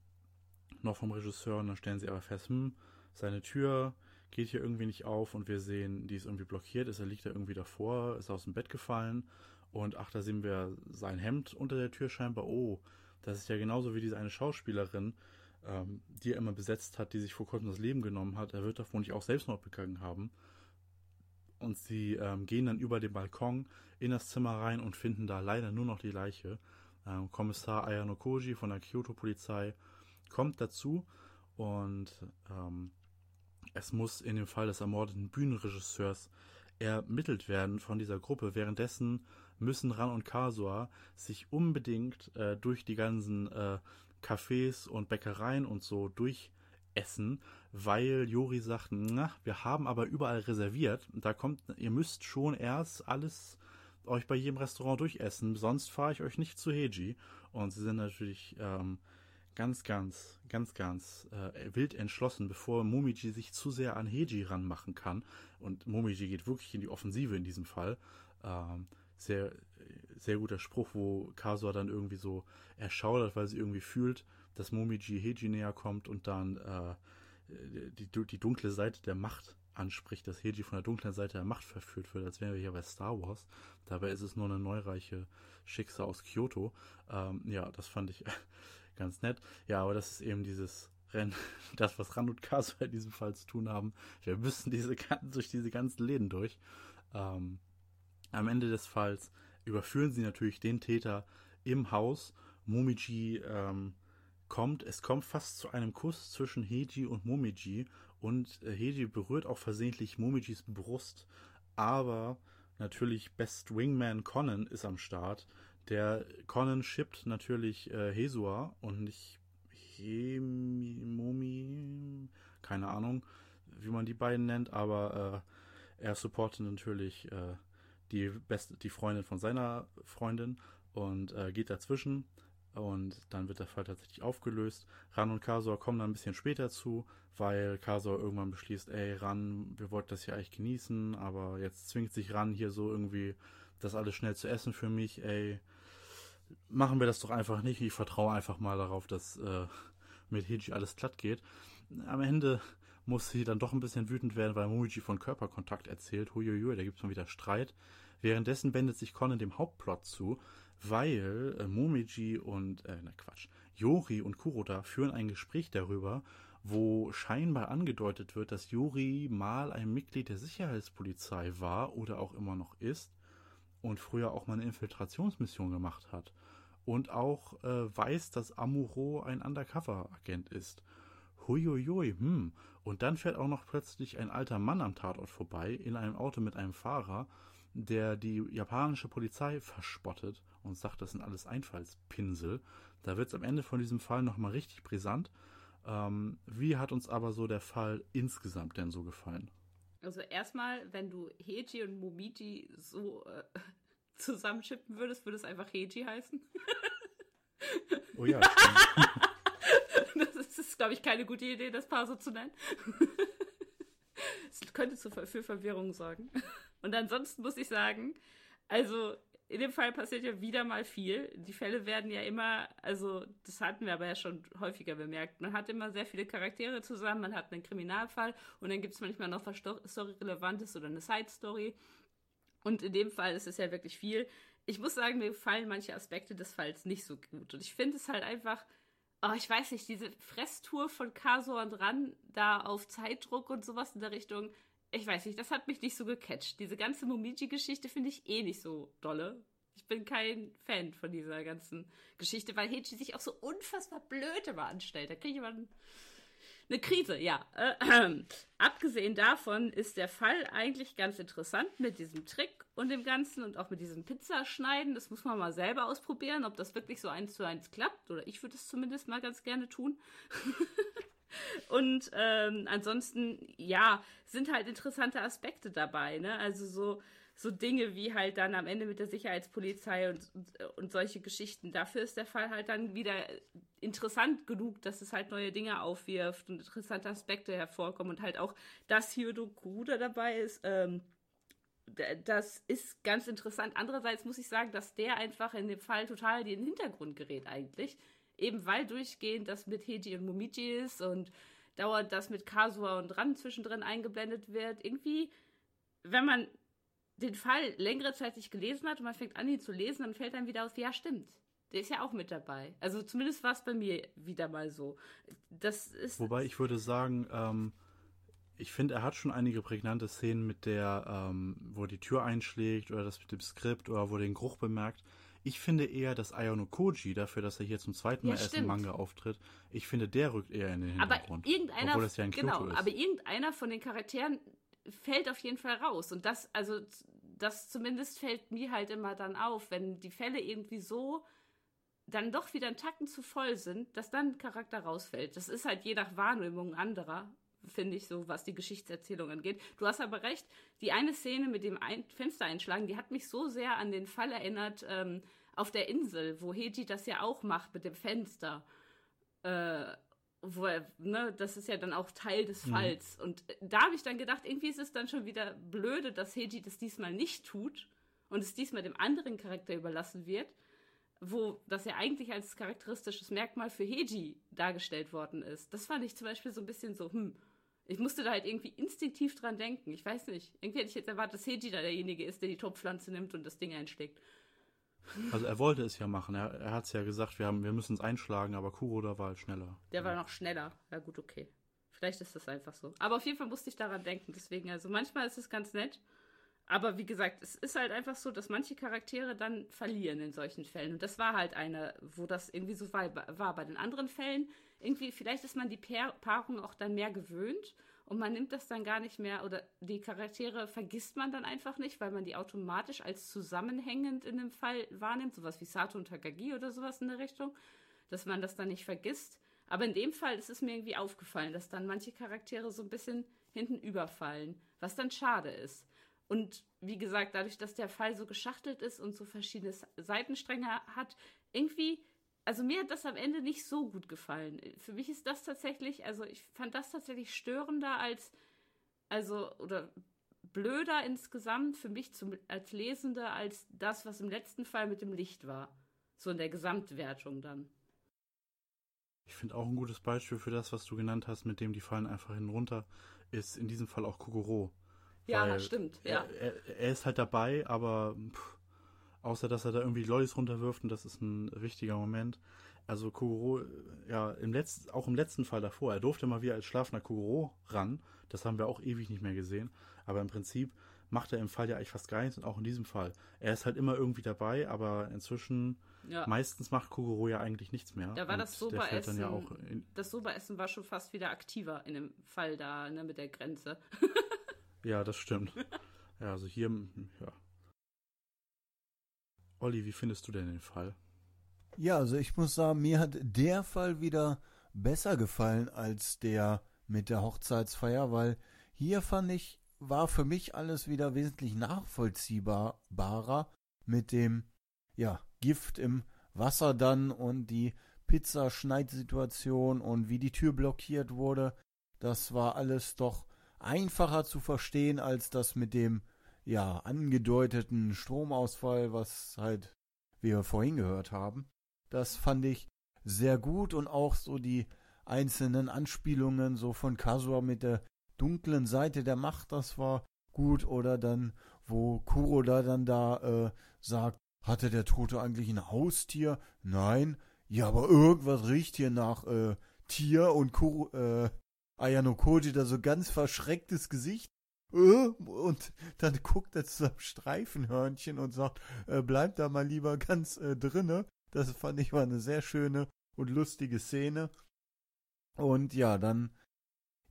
noch vom Regisseur, und dann stellen sie aber fest, hm, seine Tür geht hier irgendwie nicht auf, und wir sehen, die ist irgendwie blockiert, ist, er liegt da irgendwie davor, ist aus dem Bett gefallen, und ach, da sehen wir sein Hemd unter der Tür scheinbar, oh, das ist ja genauso wie diese eine Schauspielerin, ähm, die er immer besetzt hat, die sich vor kurzem das Leben genommen hat, er wird davon nicht auch Selbstmord begangen haben. Und sie ähm, gehen dann über den Balkon in das Zimmer rein und finden da leider nur noch die Leiche. Ähm, Kommissar Ayano Koji von der Kyoto-Polizei kommt dazu, und ähm, es muss in dem Fall des ermordeten Bühnenregisseurs ermittelt werden von dieser Gruppe. Währenddessen müssen Ran und Kazuha sich unbedingt äh, durch die ganzen äh, Cafés und Bäckereien und so durch essen, weil Yori sagt, na, wir haben aber überall reserviert, da kommt, ihr müsst schon erst alles euch bei jedem Restaurant durchessen, sonst fahre ich euch nicht zu Heiji. Und sie sind natürlich ähm, ganz, ganz, ganz, ganz äh, wild entschlossen, bevor Momiji sich zu sehr an Heiji ranmachen kann. Und Momiji geht wirklich in die Offensive in diesem Fall. Ähm, sehr, sehr guter Spruch, wo Kazuha dann irgendwie so erschaudert, weil sie irgendwie fühlt, dass Momiji Heiji näher kommt und dann äh, die, die dunkle Seite der Macht anspricht, dass Heiji von der dunklen Seite der Macht verführt wird, als wären wir hier bei Star Wars. Dabei ist es nur eine neureiche Schicksal aus Kyoto. Ähm, ja, das fand ich ganz nett. Ja, aber das ist eben dieses Rennen, das, was Ran und Kazuha in diesem Fall zu tun haben. Wir müssen diese durch diese ganzen Läden durch. Ähm, am Ende des Falls überführen sie natürlich den Täter im Haus. Momiji, ähm, kommt, es kommt fast zu einem Kuss zwischen Heiji und Momiji, und Heiji berührt auch versehentlich Momijis Brust, aber natürlich Best Wingman Conan ist am Start. Der Conan shippt natürlich äh, Hesua und nicht Hemomi, keine Ahnung, wie man die beiden nennt, aber äh, er supportet natürlich äh, die, Best, die Freundin von seiner Freundin und äh, geht dazwischen. Und dann wird der Fall tatsächlich aufgelöst. Ran und Kazuha kommen dann ein bisschen später zu, weil Kazuha irgendwann beschließt, ey Ran, wir wollten das ja eigentlich genießen, aber jetzt zwingt sich Ran hier so irgendwie, das alles schnell zu essen für mich, ey, machen wir das doch einfach nicht. Ich vertraue einfach mal darauf, dass äh, mit Heiji alles glatt geht. Am Ende muss sie dann doch ein bisschen wütend werden, weil Momiji von Körperkontakt erzählt. Huiuiui, da gibt es mal wieder Streit. Währenddessen wendet sich Conan dem Hauptplot zu, weil äh, Momiji und, äh, na Quatsch, Yori und Kuroda führen ein Gespräch darüber, wo scheinbar angedeutet wird, dass Yori mal ein Mitglied der Sicherheitspolizei war oder auch immer noch ist und früher auch mal eine Infiltrationsmission gemacht hat und auch äh, weiß, dass Amuro ein Undercover-Agent ist. Huiuiui, hm. Und dann fährt auch noch plötzlich ein alter Mann am Tatort vorbei in einem Auto mit einem Fahrer, der die japanische Polizei verspottet und sagt, das sind alles Einfallspinsel. Da wird es am Ende von diesem Fall nochmal richtig brisant. Ähm, wie hat uns aber so der Fall insgesamt denn so gefallen? Also erstmal, wenn du Heiji und Momiji so äh, zusammenschippen würdest, würde es einfach Heiji heißen. Oh ja. Das ist, ist glaube ich, keine gute Idee, das Paar so zu nennen. Es könnte zu, für Verwirrung sorgen. Und ansonsten muss ich sagen, also in dem Fall passiert ja wieder mal viel. Die Fälle werden ja immer, also das hatten wir aber ja schon häufiger bemerkt, man hat immer sehr viele Charaktere zusammen, man hat einen Kriminalfall und dann gibt es manchmal noch was Story-Relevantes oder eine Side-Story. Und in dem Fall ist es ja wirklich viel. Ich muss sagen, mir gefallen manche Aspekte des Falls nicht so gut. Und ich finde es halt einfach... Oh, ich weiß nicht, diese Fresstour von Kazuha und Ran, da auf Zeitdruck und sowas in der Richtung, ich weiß nicht, das hat mich nicht so gecatcht. Diese ganze Momiji-Geschichte finde ich eh nicht so dolle. Ich bin kein Fan von dieser ganzen Geschichte, weil Heiji sich auch so unfassbar blöd immer anstellt. Da kriege ich immer eine Krise, ja. Äh, äh, abgesehen davon ist der Fall eigentlich ganz interessant mit diesem Trick und dem Ganzen und auch mit diesem Pizzaschneiden. Das muss man mal selber ausprobieren, ob das wirklich so eins zu eins klappt. Oder ich würde es zumindest mal ganz gerne tun. Und ähm, ansonsten, ja, sind halt interessante Aspekte dabei, ne? Also so, so Dinge wie halt dann am Ende mit der Sicherheitspolizei und, und, und solche Geschichten. Dafür ist der Fall halt dann wieder interessant genug, dass es halt neue Dinge aufwirft und interessante Aspekte hervorkommen. Und halt auch, dass Hyodo Kuda dabei ist, ähm, das ist ganz interessant. Andererseits muss ich sagen, dass der einfach in dem Fall total in den Hintergrund gerät eigentlich. eben weil durchgehend das mit Heiji und Momiji ist und dauernd das mit Kazuha und Ran zwischendrin eingeblendet wird. Irgendwie, wenn man den Fall längere Zeit nicht gelesen hat und man fängt an, ihn zu lesen, dann fällt einem wieder auf, ja stimmt, der ist ja auch mit dabei. Also zumindest war es bei mir wieder mal so. Das ist Wobei ich würde sagen, ähm, ich finde, er hat schon einige prägnante Szenen mit der, ähm, wo die Tür einschlägt oder das mit dem Skript oder wo er den Geruch bemerkt. Ich finde eher, dass Ayano Koji, dafür, dass er hier zum zweiten Mal ja, erst im Manga auftritt, ich finde, der rückt eher in den Hintergrund. Aber irgendeiner, obwohl das ja in genau, Kyoto ist. Aber irgendeiner von den Charakteren fällt auf jeden Fall raus. Und das, also, das zumindest fällt mir halt immer dann auf, wenn die Fälle irgendwie so dann doch wieder einen Tacken zu voll sind, dass dann ein Charakter rausfällt. Das ist halt je nach Wahrnehmung anderer, finde ich so, was die Geschichtserzählung angeht. Du hast aber recht, die eine Szene mit dem ein- Fenster einschlagen, die hat mich so sehr an den Fall erinnert, ähm, auf der Insel, wo Heiji das ja auch macht mit dem Fenster. Äh, wo er, ne, das ist ja dann auch Teil des Falls. Mhm. Und da habe ich dann gedacht, irgendwie ist es dann schon wieder blöde, dass Heiji das diesmal nicht tut und es diesmal dem anderen Charakter überlassen wird, wo das ja eigentlich als charakteristisches Merkmal für Heiji dargestellt worden ist. Das fand ich zum Beispiel so ein bisschen so, hm, ich musste da halt irgendwie instinktiv dran denken. Ich weiß nicht. Irgendwie hätte ich jetzt erwartet, dass Heiji da derjenige ist, der die Topfpflanze nimmt und das Ding einschlägt. Also er wollte es ja machen. Er, er hat es ja gesagt, wir, haben, wir müssen es einschlagen, aber Kuroda war halt schneller. Der ja. war noch schneller. Ja gut, okay. Vielleicht ist das einfach so. Aber auf jeden Fall musste ich daran denken. Deswegen, also manchmal ist es ganz nett. Aber wie gesagt, es ist halt einfach so, dass manche Charaktere dann verlieren in solchen Fällen. Und das war halt eine, wo das irgendwie so war, war. Bei den anderen Fällen, irgendwie, vielleicht ist man die Paarung auch dann mehr gewöhnt und man nimmt das dann gar nicht mehr, oder die Charaktere vergisst man dann einfach nicht, weil man die automatisch als zusammenhängend in dem Fall wahrnimmt. Sowas wie Sato und Takagi oder sowas in der Richtung, dass man das dann nicht vergisst. Aber in dem Fall ist es mir irgendwie aufgefallen, dass dann manche Charaktere so ein bisschen hinten überfallen, was dann schade ist. Und wie gesagt, dadurch, dass der Fall so geschachtelt ist und so verschiedene Seitenstränge hat, irgendwie, also mir hat das am Ende nicht so gut gefallen. Für mich ist das tatsächlich, also ich fand das tatsächlich störender als, also, oder blöder insgesamt für mich zum, als Lesende, als das, was im letzten Fall mit dem Licht war. So in der Gesamtwertung dann. Ich finde auch ein gutes Beispiel für das, was du genannt hast, mit dem die fallen einfach hinunter, ist in diesem Fall auch Kogoro. Ja, das stimmt. Ja. Er, er, er ist halt dabei, aber pff, außer, dass er da irgendwie Lollis runterwirft, und das ist ein wichtiger Moment. Also Kogoro, ja, im letzten, auch im letzten Fall davor, er durfte mal wieder als schlafender Kogoro ran. Das haben wir auch ewig nicht mehr gesehen. Aber im Prinzip macht er im Fall ja eigentlich fast gar nichts, und auch in diesem Fall. Er ist halt immer irgendwie dabei, aber inzwischen, ja, meistens macht Kogoro ja eigentlich nichts mehr. Da war das Soba-Essen, ja das Soba-Essen war schon fast wieder aktiver in dem Fall da, ne, mit der Grenze. Ja, das stimmt. Ja, also hier, ja. Olli, wie findest du denn den Fall? Ja, also ich muss sagen, mir hat der Fall wieder besser gefallen als der mit der Hochzeitsfeier, weil hier fand ich, war für mich alles wieder wesentlich nachvollziehbarer mit dem, ja, Gift im Wasser dann und die Pizzaschneidsituation und wie die Tür blockiert wurde. Das war alles doch einfacher zu verstehen als das mit dem, ja, angedeuteten Stromausfall, was halt wir vorhin gehört haben. Das fand ich sehr gut, und auch so die einzelnen Anspielungen so von Kazuha mit der dunklen Seite der Macht, das war gut. Oder dann, wo Kuroda dann da äh, sagt, hatte der Tote eigentlich ein Haustier? Nein. Ja, aber irgendwas riecht hier nach äh, Tier, und Kuro, äh, Ayano Koji da so ganz verschrecktes Gesicht, und dann guckt er zu seinem Streifenhörnchen und sagt, äh, bleib da mal lieber ganz äh, drinne. Das fand ich war eine sehr schöne und lustige Szene. Und ja, dann,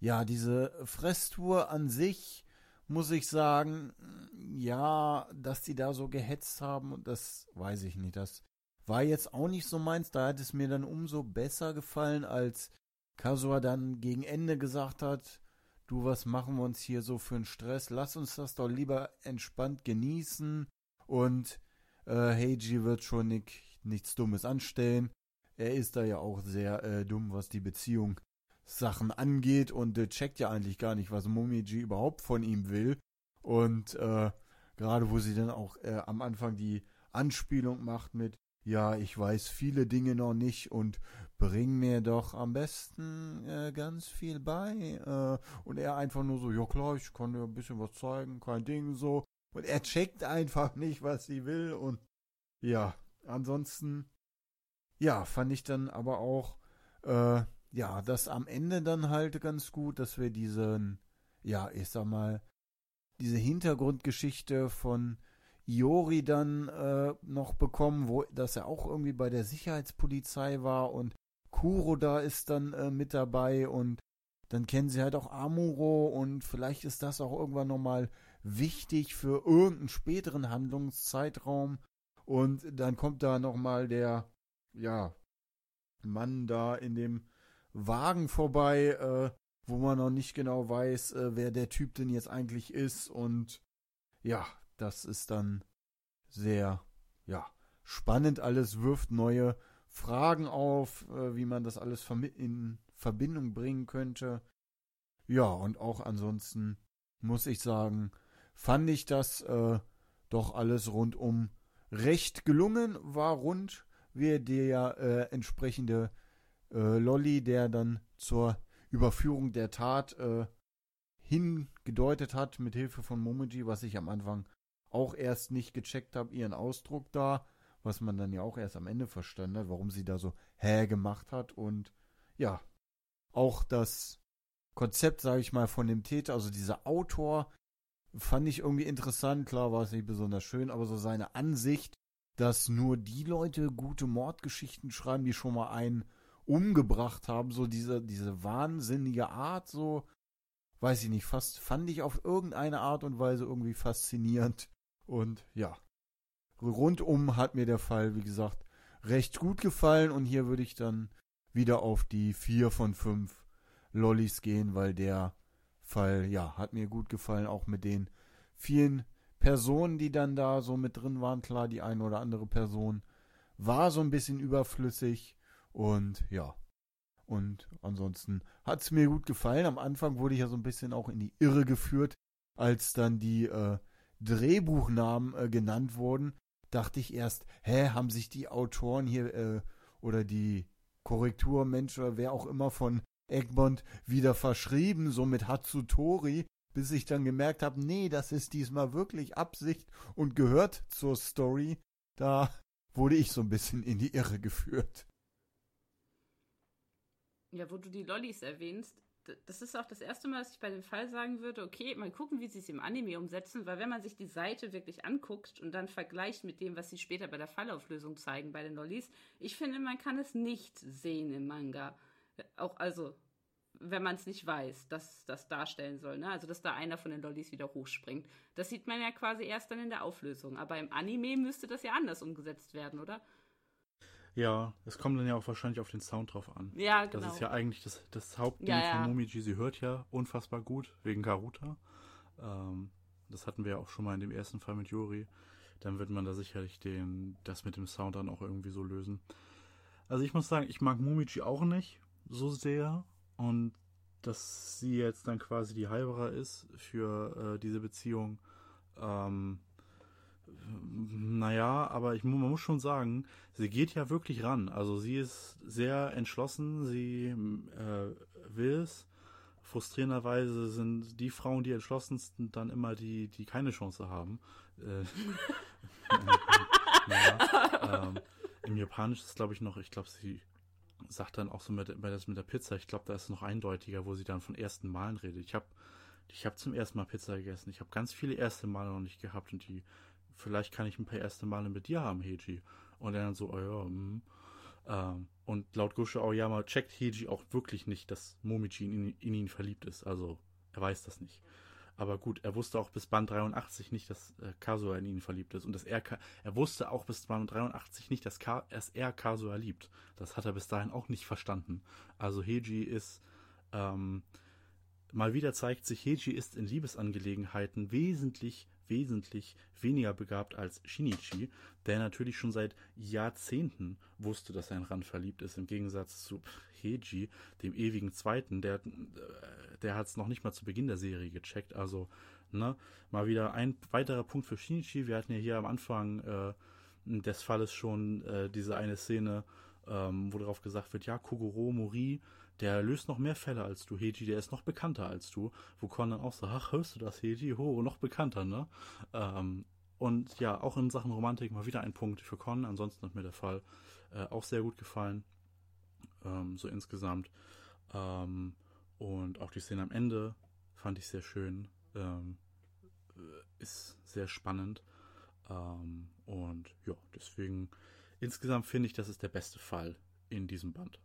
ja, diese Fresstour an sich, muss ich sagen, ja, dass die da so gehetzt haben, das weiß ich nicht, das war jetzt auch nicht so meins. Da hat es mir dann umso besser gefallen, als Kazuha dann gegen Ende gesagt hat, du, was machen wir uns hier so für einen Stress? Lass uns das doch lieber entspannt genießen, und äh, Heiji wird schon nicht, nichts Dummes anstellen. Er ist da ja auch sehr äh, dumm, was die Beziehungssachen angeht, und äh, checkt ja eigentlich gar nicht, was Momiji überhaupt von ihm will. Und äh, gerade wo sie dann auch äh, am Anfang die Anspielung macht mit, ja, ich weiß viele Dinge noch nicht, und bring mir doch am besten äh, ganz viel bei. Äh, und er einfach nur so, ja klar, ich kann dir ein bisschen was zeigen, kein Ding, so. Und er checkt einfach nicht, was sie will. Und ja, ansonsten, ja, fand ich dann aber auch, äh, ja, das am Ende dann halt ganz gut, dass wir diesen, ja, ich sag mal, diese Hintergrundgeschichte von Iori dann äh, noch bekommen, wo, dass er auch irgendwie bei der Sicherheitspolizei war und Kuro da ist dann äh, mit dabei und dann kennen sie halt auch Amuro und vielleicht ist das auch irgendwann nochmal wichtig für irgendeinen späteren Handlungszeitraum und dann kommt da nochmal der, ja, Mann da in dem Wagen vorbei, äh, wo man noch nicht genau weiß, äh, wer der Typ denn jetzt eigentlich ist und ja, das ist dann sehr, ja, spannend alles, wirft neue Fragen auf, äh, wie man das alles vermi- in Verbindung bringen könnte. Ja, und auch ansonsten muss ich sagen, fand ich das äh, doch alles rundum recht gelungen, war rund, wie der äh, entsprechende äh, Lolli, der dann zur Überführung der Tat äh, hingedeutet hat, mit Hilfe von Momiji, was ich am Anfang auch erst nicht gecheckt habe, ihren Ausdruck da, was man dann ja auch erst am Ende verstanden hat, warum sie da so hä gemacht hat und ja, auch das Konzept, sage ich mal, von dem Täter, also dieser Autor, fand ich irgendwie interessant, klar war es nicht besonders schön, aber so seine Ansicht, dass nur die Leute gute Mordgeschichten schreiben, die schon mal einen umgebracht haben, so diese, diese wahnsinnige Art, so, weiß ich nicht, fast fand ich auf irgendeine Art und Weise irgendwie faszinierend. Und ja, rundum hat mir der Fall, wie gesagt, recht gut gefallen. Und hier würde ich dann wieder auf die vier von fünf Lollis gehen, weil der Fall, ja, hat mir gut gefallen. Auch mit den vielen Personen, die dann da so mit drin waren. Klar, die eine oder andere Person war so ein bisschen überflüssig. Und ja, und ansonsten hat es mir gut gefallen. Am Anfang wurde ich ja so ein bisschen auch in die Irre geführt, als dann die äh, Drehbuchnamen äh, genannt wurden, dachte ich erst, hä, haben sich die Autoren hier äh, oder die Korrekturmensch oder wer auch immer von Egmont wieder verschrieben, so mit Hatsutori, bis ich dann gemerkt habe, nee, das ist diesmal wirklich Absicht und gehört zur Story. Da wurde ich so ein bisschen in die Irre geführt. Ja, wo du die Lollis erwähnst, das ist auch das erste Mal, dass ich bei dem Fall sagen würde, okay, mal gucken, wie sie es im Anime umsetzen, weil wenn man sich die Seite wirklich anguckt und dann vergleicht mit dem, was sie später bei der Fallauflösung zeigen bei den Lollis, ich finde, man kann es nicht sehen im Manga. Auch also, wenn man es nicht weiß, dass das darstellen soll, ne? Also, dass da einer von den Lollis wieder hochspringt. Das sieht man ja quasi erst dann in der Auflösung. Aber im Anime müsste das ja anders umgesetzt werden, oder? Ja, es kommt dann ja auch wahrscheinlich auf den Sound drauf an. Ja, genau. Das ist ja eigentlich das, das Hauptding ja, ja. von Momiji. Sie hört ja unfassbar gut, wegen Karuta. Ähm, das hatten wir ja auch schon mal in dem ersten Fall mit Yuri. Dann wird man da sicherlich den, das mit dem Sound dann auch irgendwie so lösen. Also ich muss sagen, ich mag Momiji auch nicht so sehr. Und dass sie jetzt dann quasi die Haibara ist für äh, diese Beziehung. Ähm... Naja, aber ich, man muss schon sagen, sie geht ja wirklich ran. Also sie ist sehr entschlossen, sie äh, will es. Frustrierenderweise sind die Frauen die entschlossensten dann immer die, die keine Chance haben. Äh, naja, ähm, im Japanisch ist es, glaube ich, noch, ich glaube, sie sagt dann auch so mit, das mit der Pizza, ich glaube, da ist es noch eindeutiger, wo sie dann von ersten Malen redet. Ich habe ich hab zum ersten Mal Pizza gegessen. Ich habe ganz viele erste Male noch nicht gehabt und die vielleicht kann ich ein paar erste Male mit dir haben, Heiji. Und er dann so, oh ja, mm. ähm, Und laut Gosho Aoyama checkt Heiji auch wirklich nicht, dass Momiji in, in ihn verliebt ist. Also, er weiß das nicht. Aber gut, er wusste auch bis Band dreiundachtzig nicht, dass äh, Kazuha in ihn verliebt ist. Und dass er, er wusste auch bis Band dreiundachtzig nicht, dass, Ka, dass er Kazuha liebt. Das hat er bis dahin auch nicht verstanden. Also, Heiji ist, ähm, mal wieder zeigt sich, Heiji ist in Liebesangelegenheiten wesentlich wesentlich weniger begabt als Shinichi, der natürlich schon seit Jahrzehnten wusste, dass er in Ran verliebt ist, im Gegensatz zu Heiji, dem ewigen Zweiten, der, der hat es noch nicht mal zu Beginn der Serie gecheckt, also ne, mal wieder ein weiterer Punkt für Shinichi, wir hatten ja hier am Anfang äh, des Falles schon äh, diese eine Szene, ähm, wo darauf gesagt wird, ja, Kogoro Mori, der löst noch mehr Fälle als du, Heiji, der ist noch bekannter als du, wo Conan auch so, ach, hörst du das, Heiji, ho, noch bekannter, ne? Ähm, und ja, auch in Sachen Romantik mal wieder ein Punkt für Conan, ansonsten hat mir der Fall äh, auch sehr gut gefallen, ähm, so insgesamt. Ähm, und auch die Szene am Ende fand ich sehr schön, ähm, ist sehr spannend. Ähm, und ja, deswegen insgesamt finde ich, das ist der beste Fall in diesem Band.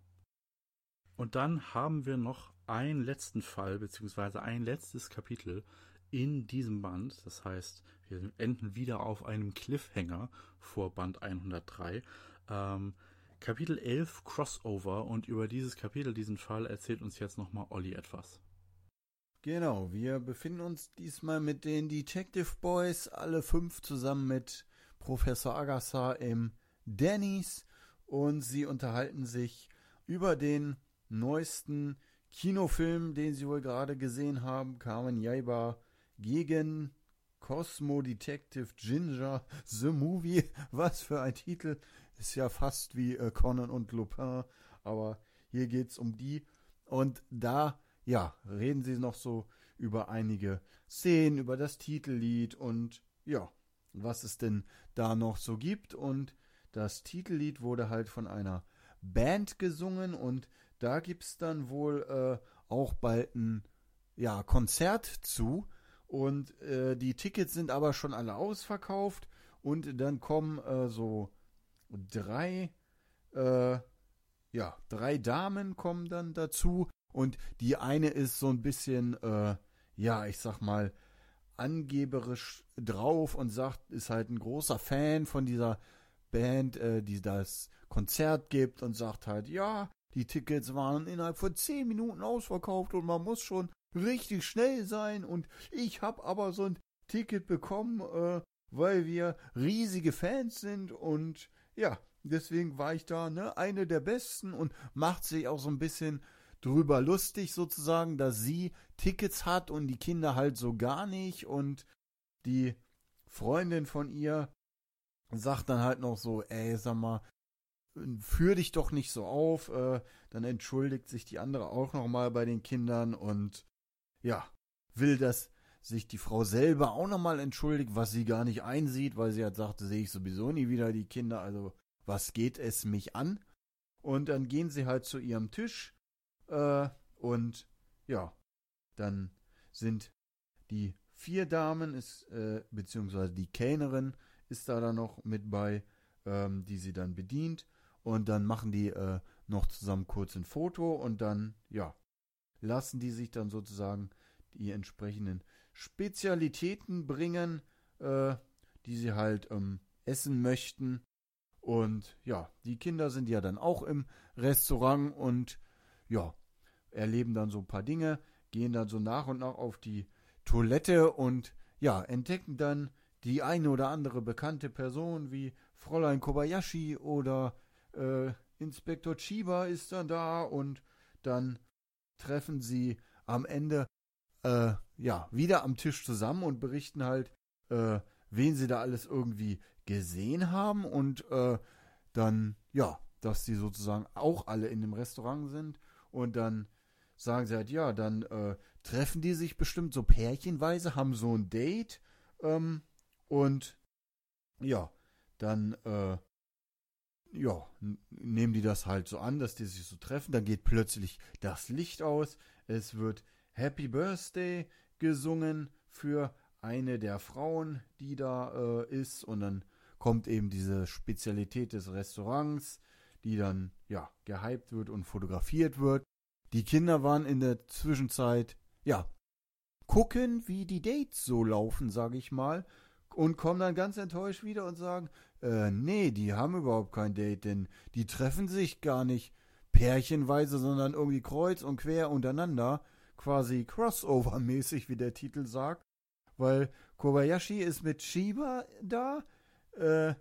Und dann haben wir noch einen letzten Fall, beziehungsweise ein letztes Kapitel in diesem Band. Das heißt, wir enden wieder auf einem Cliffhanger vor Band hundertdrei. Ähm, Kapitel elf, Crossover. Und über dieses Kapitel, diesen Fall, erzählt uns jetzt nochmal Olli etwas. Genau, wir befinden uns diesmal mit den Detective Boys, alle fünf zusammen mit Professor Agasa im Denny's, und sie unterhalten sich über den neuesten Kinofilm, den sie wohl gerade gesehen haben, Kamen Yaiba gegen Cosmo Detective Ginger The Movie. Was für ein Titel, ist ja fast wie äh, Conan und Lupin, aber hier geht's um die, und da ja, reden sie noch so über einige Szenen, über das Titellied und ja, was es denn da noch so gibt. Und das Titellied wurde halt von einer Band gesungen, und da gibt es dann wohl äh, auch bald ein ja, Konzert zu. Und äh, die Tickets sind aber schon alle ausverkauft, und dann kommen äh, so drei, äh, ja, drei Damen kommen dann dazu. Und die eine ist so ein bisschen, äh, ja, ich sag mal, angeberisch drauf und sagt, ist halt ein großer Fan von dieser Band, äh, die das Konzert gibt, und sagt halt, ja, die Tickets waren innerhalb von zehn Minuten ausverkauft und man muss schon richtig schnell sein, und ich hab aber so ein Ticket bekommen, äh, weil wir riesige Fans sind, und ja, deswegen war ich da, ne, eine der Besten, und macht sich auch so ein bisschen drüber lustig sozusagen, dass sie Tickets hat und die Kinder halt so gar nicht, und die Freundin von ihr sagt dann halt noch so, ey, sag mal, führ dich doch nicht so auf, äh, dann entschuldigt sich die andere auch nochmal bei den Kindern und ja, will, dass sich die Frau selber auch nochmal entschuldigt, was sie gar nicht einsieht, weil sie halt sagte, sehe ich sowieso nie wieder die Kinder, also was geht es mich an? Und dann gehen sie halt zu ihrem Tisch. Und ja, dann sind die vier Damen, ist, äh, beziehungsweise die Kellnerin ist da dann noch mit bei, ähm, die sie dann bedient. Und dann machen die äh, noch zusammen kurz ein Foto, und dann, ja, lassen die sich dann sozusagen die entsprechenden Spezialitäten bringen, äh, die sie halt ähm, essen möchten. Und ja, die Kinder sind ja dann auch im Restaurant und ja, erleben dann so ein paar Dinge, gehen dann so nach und nach auf die Toilette und ja, entdecken dann die eine oder andere bekannte Person wie Fräulein Kobayashi oder äh, Inspektor Chiba ist dann da, und dann treffen sie am Ende äh, ja, wieder am Tisch zusammen und berichten halt, äh, wen sie da alles irgendwie gesehen haben, und äh, dann, ja, dass sie sozusagen auch alle in dem Restaurant sind. Und dann sagen sie halt, ja, dann äh, treffen die sich bestimmt so pärchenweise, haben so ein Date. Ähm, und ja, dann äh, ja, n- nehmen die das halt so an, dass die sich so treffen. Dann geht plötzlich das Licht aus. Es wird Happy Birthday gesungen für eine der Frauen, die da äh, ist. Und dann kommt eben diese Spezialität des Restaurants, die dann, ja, gehypt wird und fotografiert wird. Die Kinder waren in der Zwischenzeit, ja, gucken, wie die Dates so laufen, sage ich mal, und kommen dann ganz enttäuscht wieder und sagen, äh, nee, die haben überhaupt kein Date, denn die treffen sich gar nicht pärchenweise, sondern irgendwie kreuz und quer untereinander, quasi Crossover-mäßig, wie der Titel sagt, weil Kobayashi ist mit Chiba da, äh,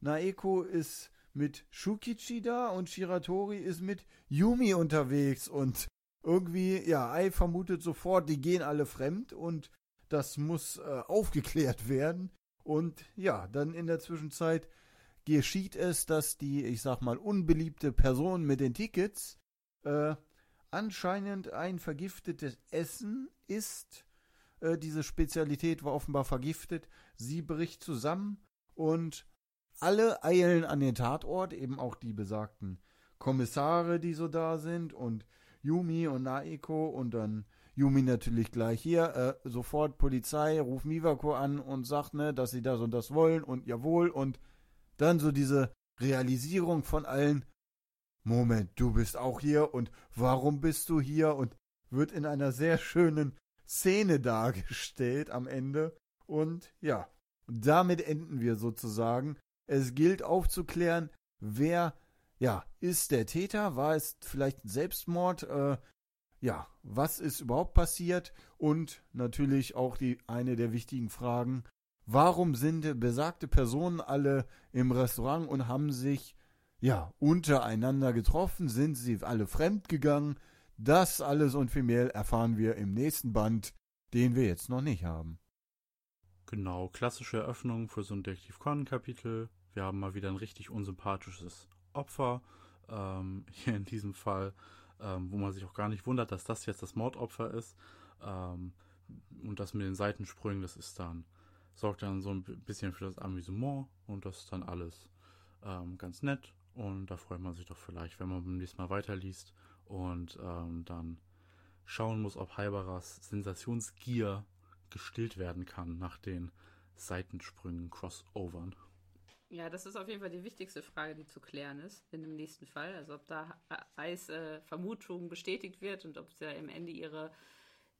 Naeko ist mit Shukichi da und Shiratori ist mit Yumi unterwegs, und irgendwie, ja, Ai vermutet sofort, die gehen alle fremd und das muss äh, aufgeklärt werden. Und ja, dann in der Zwischenzeit geschieht es, dass die, ich sag mal, unbeliebte Person mit den Tickets äh, anscheinend ein vergiftetes Essen isst. Äh, diese Spezialität war offenbar vergiftet. Sie bricht zusammen und alle eilen an den Tatort, eben auch die besagten Kommissare, die so da sind, und Yumi und Naeko, und dann Yumi natürlich gleich hier, äh, sofort Polizei, ruft Miwako an und sagt, ne, dass sie das und das wollen und jawohl, und dann so diese Realisierung von allen, Moment, du bist auch hier und warum bist du hier, und wird in einer sehr schönen Szene dargestellt am Ende, und ja, damit enden wir sozusagen. Es gilt aufzuklären, wer, ja, ist der Täter, war es vielleicht ein Selbstmord, äh, ja, was ist überhaupt passiert, und natürlich auch die eine der wichtigen Fragen, warum sind besagte Personen alle im Restaurant und haben sich, ja, untereinander getroffen, sind sie alle fremdgegangen? Das alles und viel mehr erfahren wir im nächsten Band, den wir jetzt noch nicht haben. Genau, klassische Eröffnung für so ein Detektiv Conan Kapitel. Wir haben mal wieder ein richtig unsympathisches Opfer, ähm, hier in diesem Fall, ähm, wo man sich auch gar nicht wundert, dass das jetzt das Mordopfer ist. Ähm, und das mit den Seitensprüngen, das ist dann, sorgt dann so ein bisschen für das Amüsement, und das ist dann alles ähm, ganz nett, und da freut man sich doch vielleicht, wenn man beim nächsten Mal weiterliest und ähm, dann schauen muss, ob Haibaras Sensationsgier gestillt werden kann nach den Seitensprüngen, Crossovern. Ja, das ist auf jeden Fall die wichtigste Frage, die zu klären ist in dem nächsten Fall, also ob da Eis äh, Vermutung bestätigt wird und ob sie ja im Ende ihre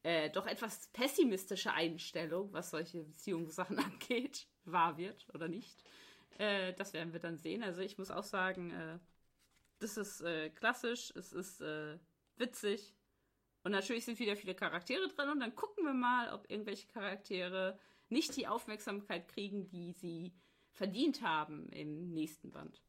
Äh, doch etwas pessimistische Einstellung, was solche Beziehungssachen angeht, wahr wird oder nicht. Äh, das werden wir dann sehen. Also ich muss auch sagen, äh, das ist äh, klassisch, es ist äh, witzig, und natürlich sind wieder viele Charaktere drin, und dann gucken wir mal, ob irgendwelche Charaktere nicht die Aufmerksamkeit kriegen, die sie verdient haben im nächsten Band.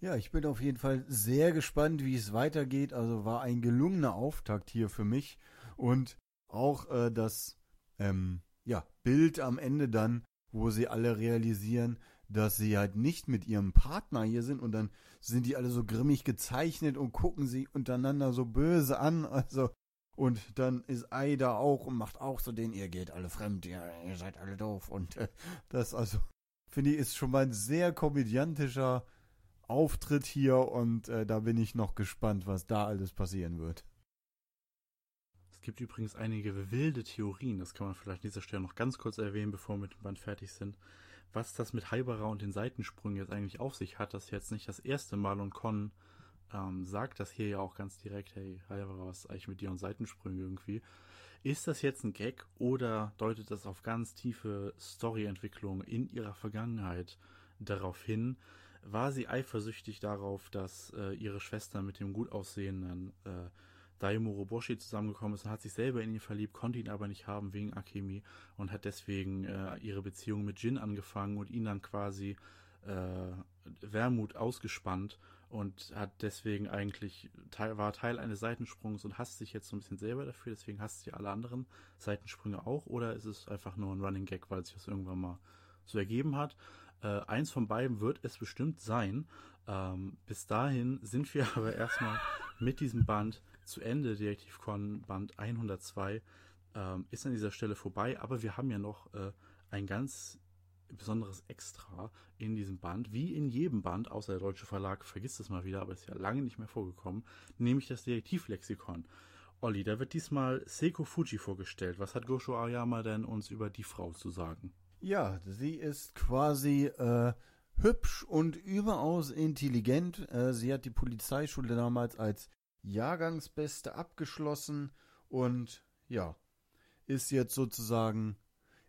Ja, ich bin auf jeden Fall sehr gespannt, wie es weitergeht. Also war ein gelungener Auftakt hier für mich. Und auch äh, das ähm, ja, Bild am Ende dann, wo sie alle realisieren, dass sie halt nicht mit ihrem Partner hier sind. Und dann sind die alle so grimmig gezeichnet und gucken sie untereinander so böse an. Also, und dann ist Ai da auch und macht auch so den, ihr geht alle fremd, ihr, ihr seid alle doof. Und äh, das also, finde ich, ist schon mal ein sehr komödiantischer Auftritt hier, und äh, da bin ich noch gespannt, was da alles passieren wird. Es gibt übrigens einige wilde Theorien, das kann man vielleicht an dieser Stelle noch ganz kurz erwähnen, bevor wir mit dem Band fertig sind, was das mit Haibara und den Seitensprüngen jetzt eigentlich auf sich hat, dass jetzt nicht das erste Mal, und Conan ähm, sagt das hier ja auch ganz direkt, hey Haibara, was ist eigentlich mit dir und Seitensprüngen irgendwie? Ist das jetzt ein Gag oder deutet das auf ganz tiefe Storyentwicklung in ihrer Vergangenheit darauf hin? War sie eifersüchtig darauf, dass äh, ihre Schwester mit dem gut aussehenden äh, Daimuro Boshi zusammengekommen ist und hat sich selber in ihn verliebt, konnte ihn aber nicht haben wegen Akemi und hat deswegen äh, ihre Beziehung mit Jin angefangen und ihn dann quasi äh, Wermut ausgespannt und hat deswegen eigentlich, teil, war Teil eines Seitensprungs und hasst sich jetzt so ein bisschen selber dafür, deswegen hasst sie alle anderen Seitensprünge auch, oder ist es einfach nur ein Running Gag, weil sich das irgendwann mal so ergeben hat? Äh, eins von beiden wird es bestimmt sein. Ähm, bis dahin sind wir aber erstmal mit diesem Band zu Ende. Detektiv Conan Band hundertzwei ähm, ist an dieser Stelle vorbei, aber wir haben ja noch äh, ein ganz besonderes Extra in diesem Band, wie in jedem Band, außer der Deutsche Verlag vergisst es mal wieder, aber ist ja lange nicht mehr vorgekommen, nämlich das Detektivlexikon. Olli, da wird diesmal Seiko Fuji vorgestellt. Was hat Gosho Aoyama denn uns über die Frau zu sagen? Ja, sie ist quasi äh, hübsch und überaus intelligent. Äh, sie hat die Polizeischule damals als Jahrgangsbeste abgeschlossen und ja, ist jetzt sozusagen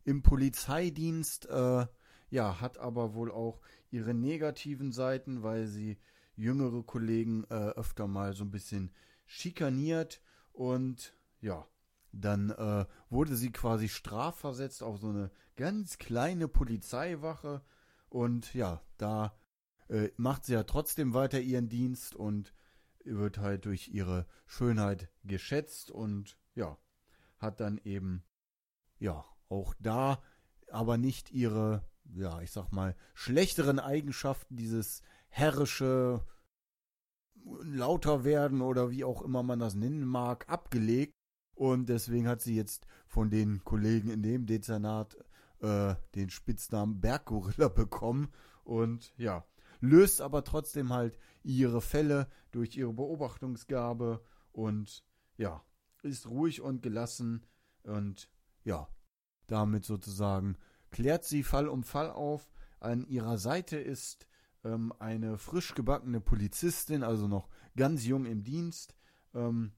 im Polizeidienst. Äh, ja, hat aber wohl auch ihre negativen Seiten, weil sie jüngere Kollegen äh, öfter mal so ein bisschen schikaniert und ja. Dann äh, wurde sie quasi strafversetzt auf so eine ganz kleine Polizeiwache. Und ja, da äh, macht sie ja trotzdem weiter ihren Dienst und wird halt durch ihre Schönheit geschätzt. Und ja, hat dann eben, ja, auch da aber nicht ihre ja, ich sag mal, schlechteren Eigenschaften, dieses herrische lauter werden oder wie auch immer man das nennen mag, abgelegt. Und deswegen hat sie jetzt von den Kollegen in dem Dezernat äh, den Spitznamen Berggorilla bekommen. Und ja, löst aber trotzdem halt ihre Fälle durch ihre Beobachtungsgabe und ja, ist ruhig und gelassen und ja, damit sozusagen klärt sie Fall um Fall auf. An ihrer Seite ist ähm, eine frisch gebackene Polizistin, also noch ganz jung im Dienst, ähm,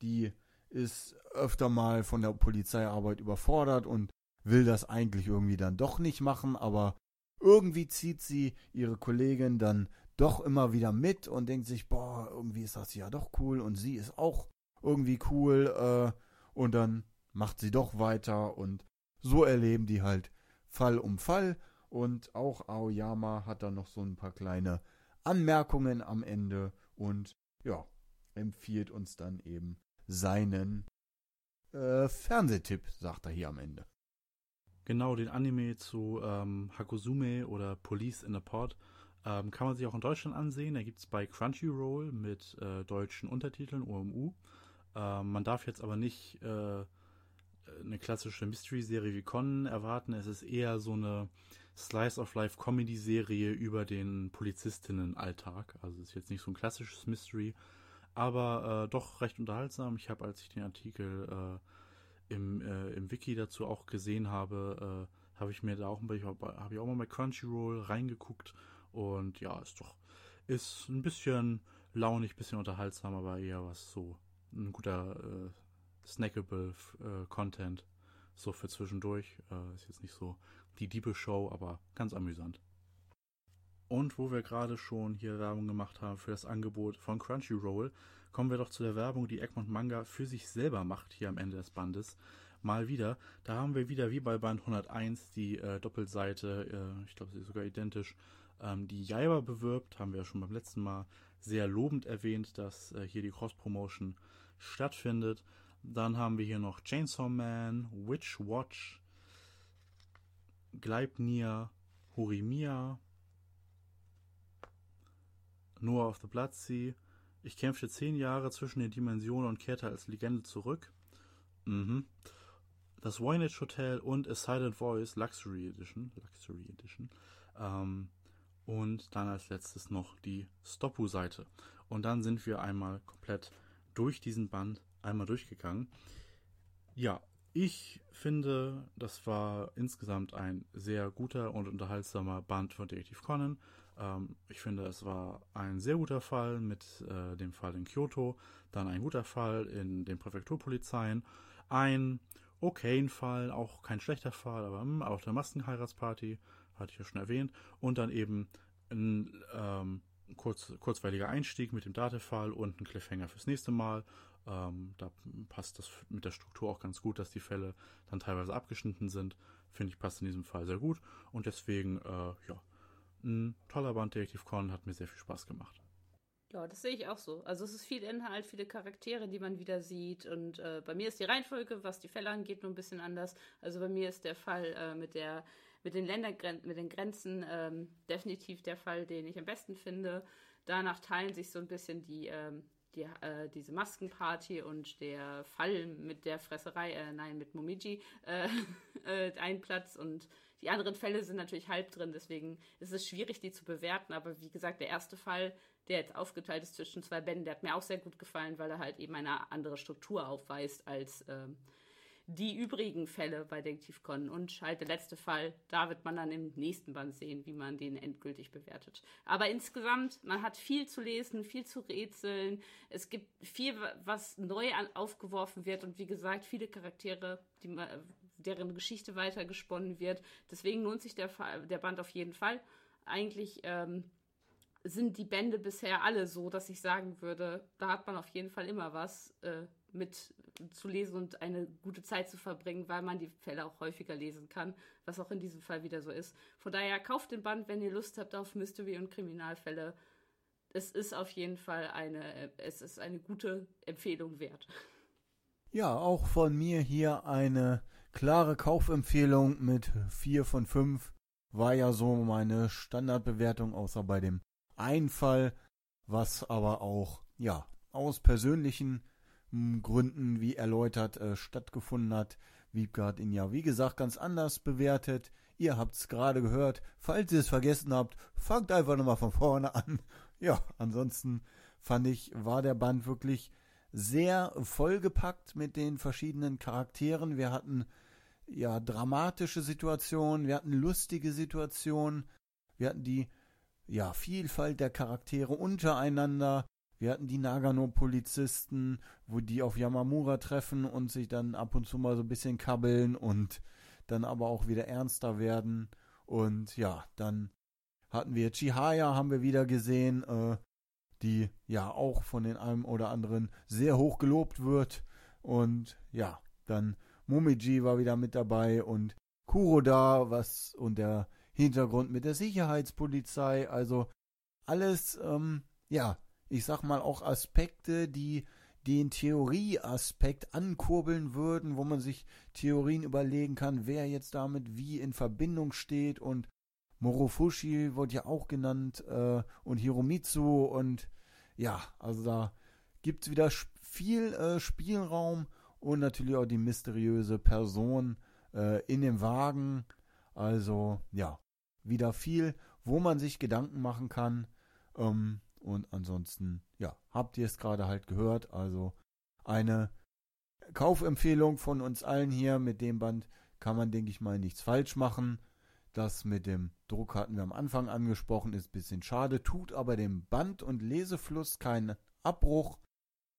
die ist öfter mal von der Polizeiarbeit überfordert und will das eigentlich irgendwie dann doch nicht machen, aber irgendwie zieht sie ihre Kollegin dann doch immer wieder mit und denkt sich, boah, irgendwie ist das ja doch cool und sie ist auch irgendwie cool äh, und dann macht sie doch weiter und so erleben die halt Fall um Fall und auch Aoyama hat dann noch so ein paar kleine Anmerkungen am Ende und ja, empfiehlt uns dann eben seinen äh, Fernsehtipp, sagt er hier am Ende. Genau, den Anime zu ähm, Hakosume oder Police in a Pod ähm, kann man sich auch in Deutschland ansehen. Da gibt es bei Crunchyroll mit äh, deutschen Untertiteln, O M U. Ähm, man darf jetzt aber nicht äh, eine klassische Mystery-Serie wie Conan erwarten. Es ist eher so eine Slice-of-Life-Comedy-Serie über den Polizistinnen-Alltag. Also es ist jetzt nicht so ein klassisches Mystery, aber äh, doch recht unterhaltsam. Ich habe, als ich den Artikel äh, im, äh, im Wiki dazu auch gesehen habe, äh, habe ich mir da auch, ich hab, hab ich auch mal bei Crunchyroll reingeguckt und ja, ist doch ist ein bisschen launig, ein bisschen unterhaltsam, aber eher was so ein guter äh, snackable äh, Content so für zwischendurch. Äh, ist jetzt nicht so die diebe Show, aber ganz amüsant. Und wo wir gerade schon hier Werbung gemacht haben für das Angebot von Crunchyroll, kommen wir doch zu der Werbung, die Egmont Manga für sich selber macht, hier am Ende des Bandes. Mal wieder, da haben wir wieder wie bei Band hunderteins die äh, Doppelseite, äh, ich glaube, sie ist sogar identisch, ähm, die Jaiba bewirbt, haben wir ja schon beim letzten Mal sehr lobend erwähnt, dass äh, hier die Cross-Promotion stattfindet. Dann haben wir hier noch Chainsaw Man, Witch Watch, Gleipnir, Horimiya, Noah of the Blood Sea. Ich kämpfte zehn Jahre zwischen den Dimensionen und kehrte als Legende zurück. Mhm. Das Voynich Hotel und A Silent Voice Luxury Edition. Luxury Edition. Ähm, und dann als letztes noch die Stoppu-Seite. Und dann sind wir einmal komplett durch diesen Band einmal durchgegangen. Ja, ich finde, das war insgesamt ein sehr guter und unterhaltsamer Band von Detektiv Conan. Ich finde, es war ein sehr guter Fall mit äh, dem Fall in Kyoto, dann ein guter Fall in den Präfekturpolizeien, ein okayen Fall, auch kein schlechter Fall, aber mh, auch der Maskenheiratsparty, hatte ich ja schon erwähnt, und dann eben ein ähm, kurz, kurzweiliger Einstieg mit dem Date-Fall und ein Cliffhanger fürs nächste Mal. Ähm, da passt das mit der Struktur auch ganz gut, dass die Fälle dann teilweise abgeschnitten sind. Finde ich, passt in diesem Fall sehr gut und deswegen, äh, ja, ein toller Band, Detektiv Conan, hat mir sehr viel Spaß gemacht. Ja, das sehe ich auch so. Also es ist viel Inhalt, viele Charaktere, die man wieder sieht und äh, bei mir ist die Reihenfolge, was die Fälle angeht, nur ein bisschen anders. Also bei mir ist der Fall äh, mit der, mit den Ländergrenzen, mit den Grenzen ähm, definitiv der Fall, den ich am besten finde. Danach teilen sich so ein bisschen die, ähm, die äh, diese Maskenparty und der Fall mit der Fresserei, äh, nein, mit Momiji äh, äh, einen Platz und die anderen Fälle sind natürlich halb drin, deswegen ist es schwierig, die zu bewerten. Aber wie gesagt, der erste Fall, der jetzt aufgeteilt ist zwischen zwei Bänden, der hat mir auch sehr gut gefallen, weil er halt eben eine andere Struktur aufweist als ähm, die übrigen Fälle bei Detektiv Conan. Und halt der letzte Fall, da wird man dann im nächsten Band sehen, wie man den endgültig bewertet. Aber insgesamt, man hat viel zu lesen, viel zu rätseln. Es gibt viel, was neu an, aufgeworfen wird. Und wie gesagt, viele Charaktere, die man... deren Geschichte weitergesponnen wird. Deswegen lohnt sich der, Fall, der Band auf jeden Fall. Eigentlich ähm, sind die Bände bisher alle so, dass ich sagen würde, da hat man auf jeden Fall immer was äh, mit zu lesen und eine gute Zeit zu verbringen, weil man die Fälle auch häufiger lesen kann, was auch in diesem Fall wieder so ist. Von daher, kauft den Band, wenn ihr Lust habt auf Mystery- und Kriminalfälle. Es ist auf jeden Fall eine, es ist eine gute Empfehlung wert. Ja, auch von mir hier eine klare Kaufempfehlung mit vier von fünf. war ja so meine Standardbewertung, außer bei dem einen Fall, was aber auch, ja, aus persönlichen m, Gründen, wie erläutert, äh, stattgefunden hat. Wiebke hat ihn ja, wie gesagt, ganz anders bewertet. Ihr habt es gerade gehört. Falls ihr es vergessen habt, fangt einfach nochmal von vorne an. Ja, ansonsten fand ich, war der Band wirklich sehr vollgepackt mit den verschiedenen Charakteren. Wir hatten ja dramatische Situationen, wir hatten lustige Situationen, wir hatten die ja, Vielfalt der Charaktere untereinander, wir hatten die Nagano-Polizisten, wo die auf Yamamura treffen und sich dann ab und zu mal so ein bisschen kabbeln und dann aber auch wieder ernster werden. Und ja, dann hatten wir Chihaya, haben wir wieder gesehen, äh, die ja auch von den einen oder anderen sehr hoch gelobt wird. Und ja, dann Momiji war wieder mit dabei und Kuroda, was und der Hintergrund mit der Sicherheitspolizei, also alles, ähm, ja, ich sag mal auch Aspekte, die den Theorieaspekt ankurbeln würden, wo man sich Theorien überlegen kann, wer jetzt damit wie in Verbindung steht und Morofushi wurde ja auch genannt äh, und Hiromitsu und ja, also da gibt es wieder viel äh, Spielraum und natürlich auch die mysteriöse Person äh, in dem Wagen, also ja, wieder viel, wo man sich Gedanken machen kann ähm, und ansonsten, ja, habt ihr es gerade halt gehört, also eine Kaufempfehlung von uns allen hier, mit dem Band kann man, denke ich mal, nichts falsch machen. Das mit dem Druck hatten wir am Anfang angesprochen, ist ein bisschen schade, tut aber dem Band- und Lesefluss keinen Abbruch.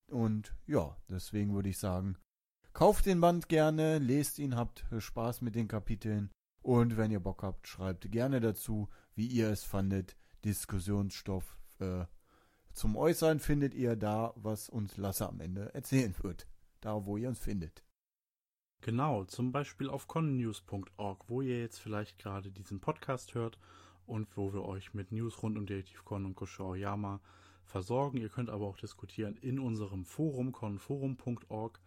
Und ja, deswegen würde ich sagen, kauft den Band gerne, lest ihn, habt Spaß mit den Kapiteln. Und wenn ihr Bock habt, schreibt gerne dazu, wie ihr es fandet. Diskussionsstoff äh, zum Äußern findet ihr da, was uns Lasse am Ende erzählen wird. Da, wo ihr uns findet. Genau, zum Beispiel auf connews punkt org, wo ihr jetzt vielleicht gerade diesen Podcast hört und wo wir euch mit News rund um Detektiv Conan und Gosho Aoyama versorgen. Ihr könnt aber auch diskutieren in unserem Forum, conforum punkt org,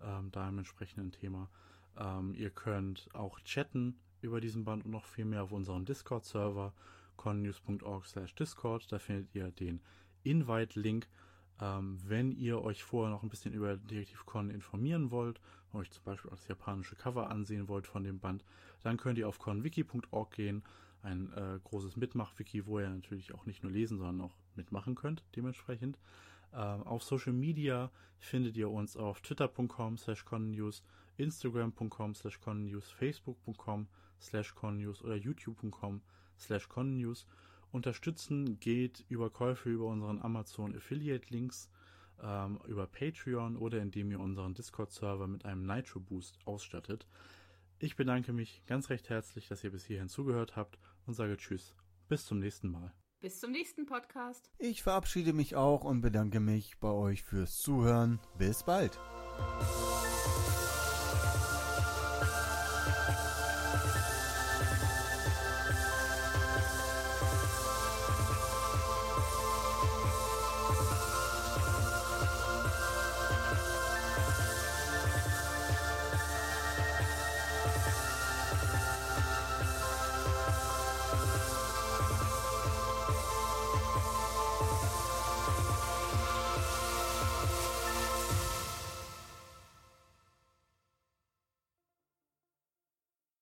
ähm, da im entsprechenden Thema. Ähm, ihr könnt auch chatten über diesen Band und noch viel mehr auf unserem Discord-Server, connews punkt org slash discord. Da findet ihr den Invite-Link. Wenn ihr euch vorher noch ein bisschen über Detektiv Conan informieren wollt, euch zum Beispiel auch das japanische Cover ansehen wollt von dem Band, dann könnt ihr auf conwiki punkt org gehen, ein äh, großes Mitmach-Wiki, wo ihr natürlich auch nicht nur lesen, sondern auch mitmachen könnt, dementsprechend. Ähm, auf Social Media findet ihr uns auf twitter punkt com slash connews, instagram punkt com slash connews, facebook punkt com slash connews oder youtube punkt com slash connews. Unterstützen geht über Käufe über unseren Amazon Affiliate Links, ähm, über Patreon oder indem ihr unseren Discord-Server mit einem Nitro Boost ausstattet. Ich bedanke mich ganz recht herzlich, dass ihr bis hierhin zugehört habt und sage Tschüss. Bis zum nächsten Mal. Bis zum nächsten Podcast. Ich verabschiede mich auch und bedanke mich bei euch fürs Zuhören. Bis bald.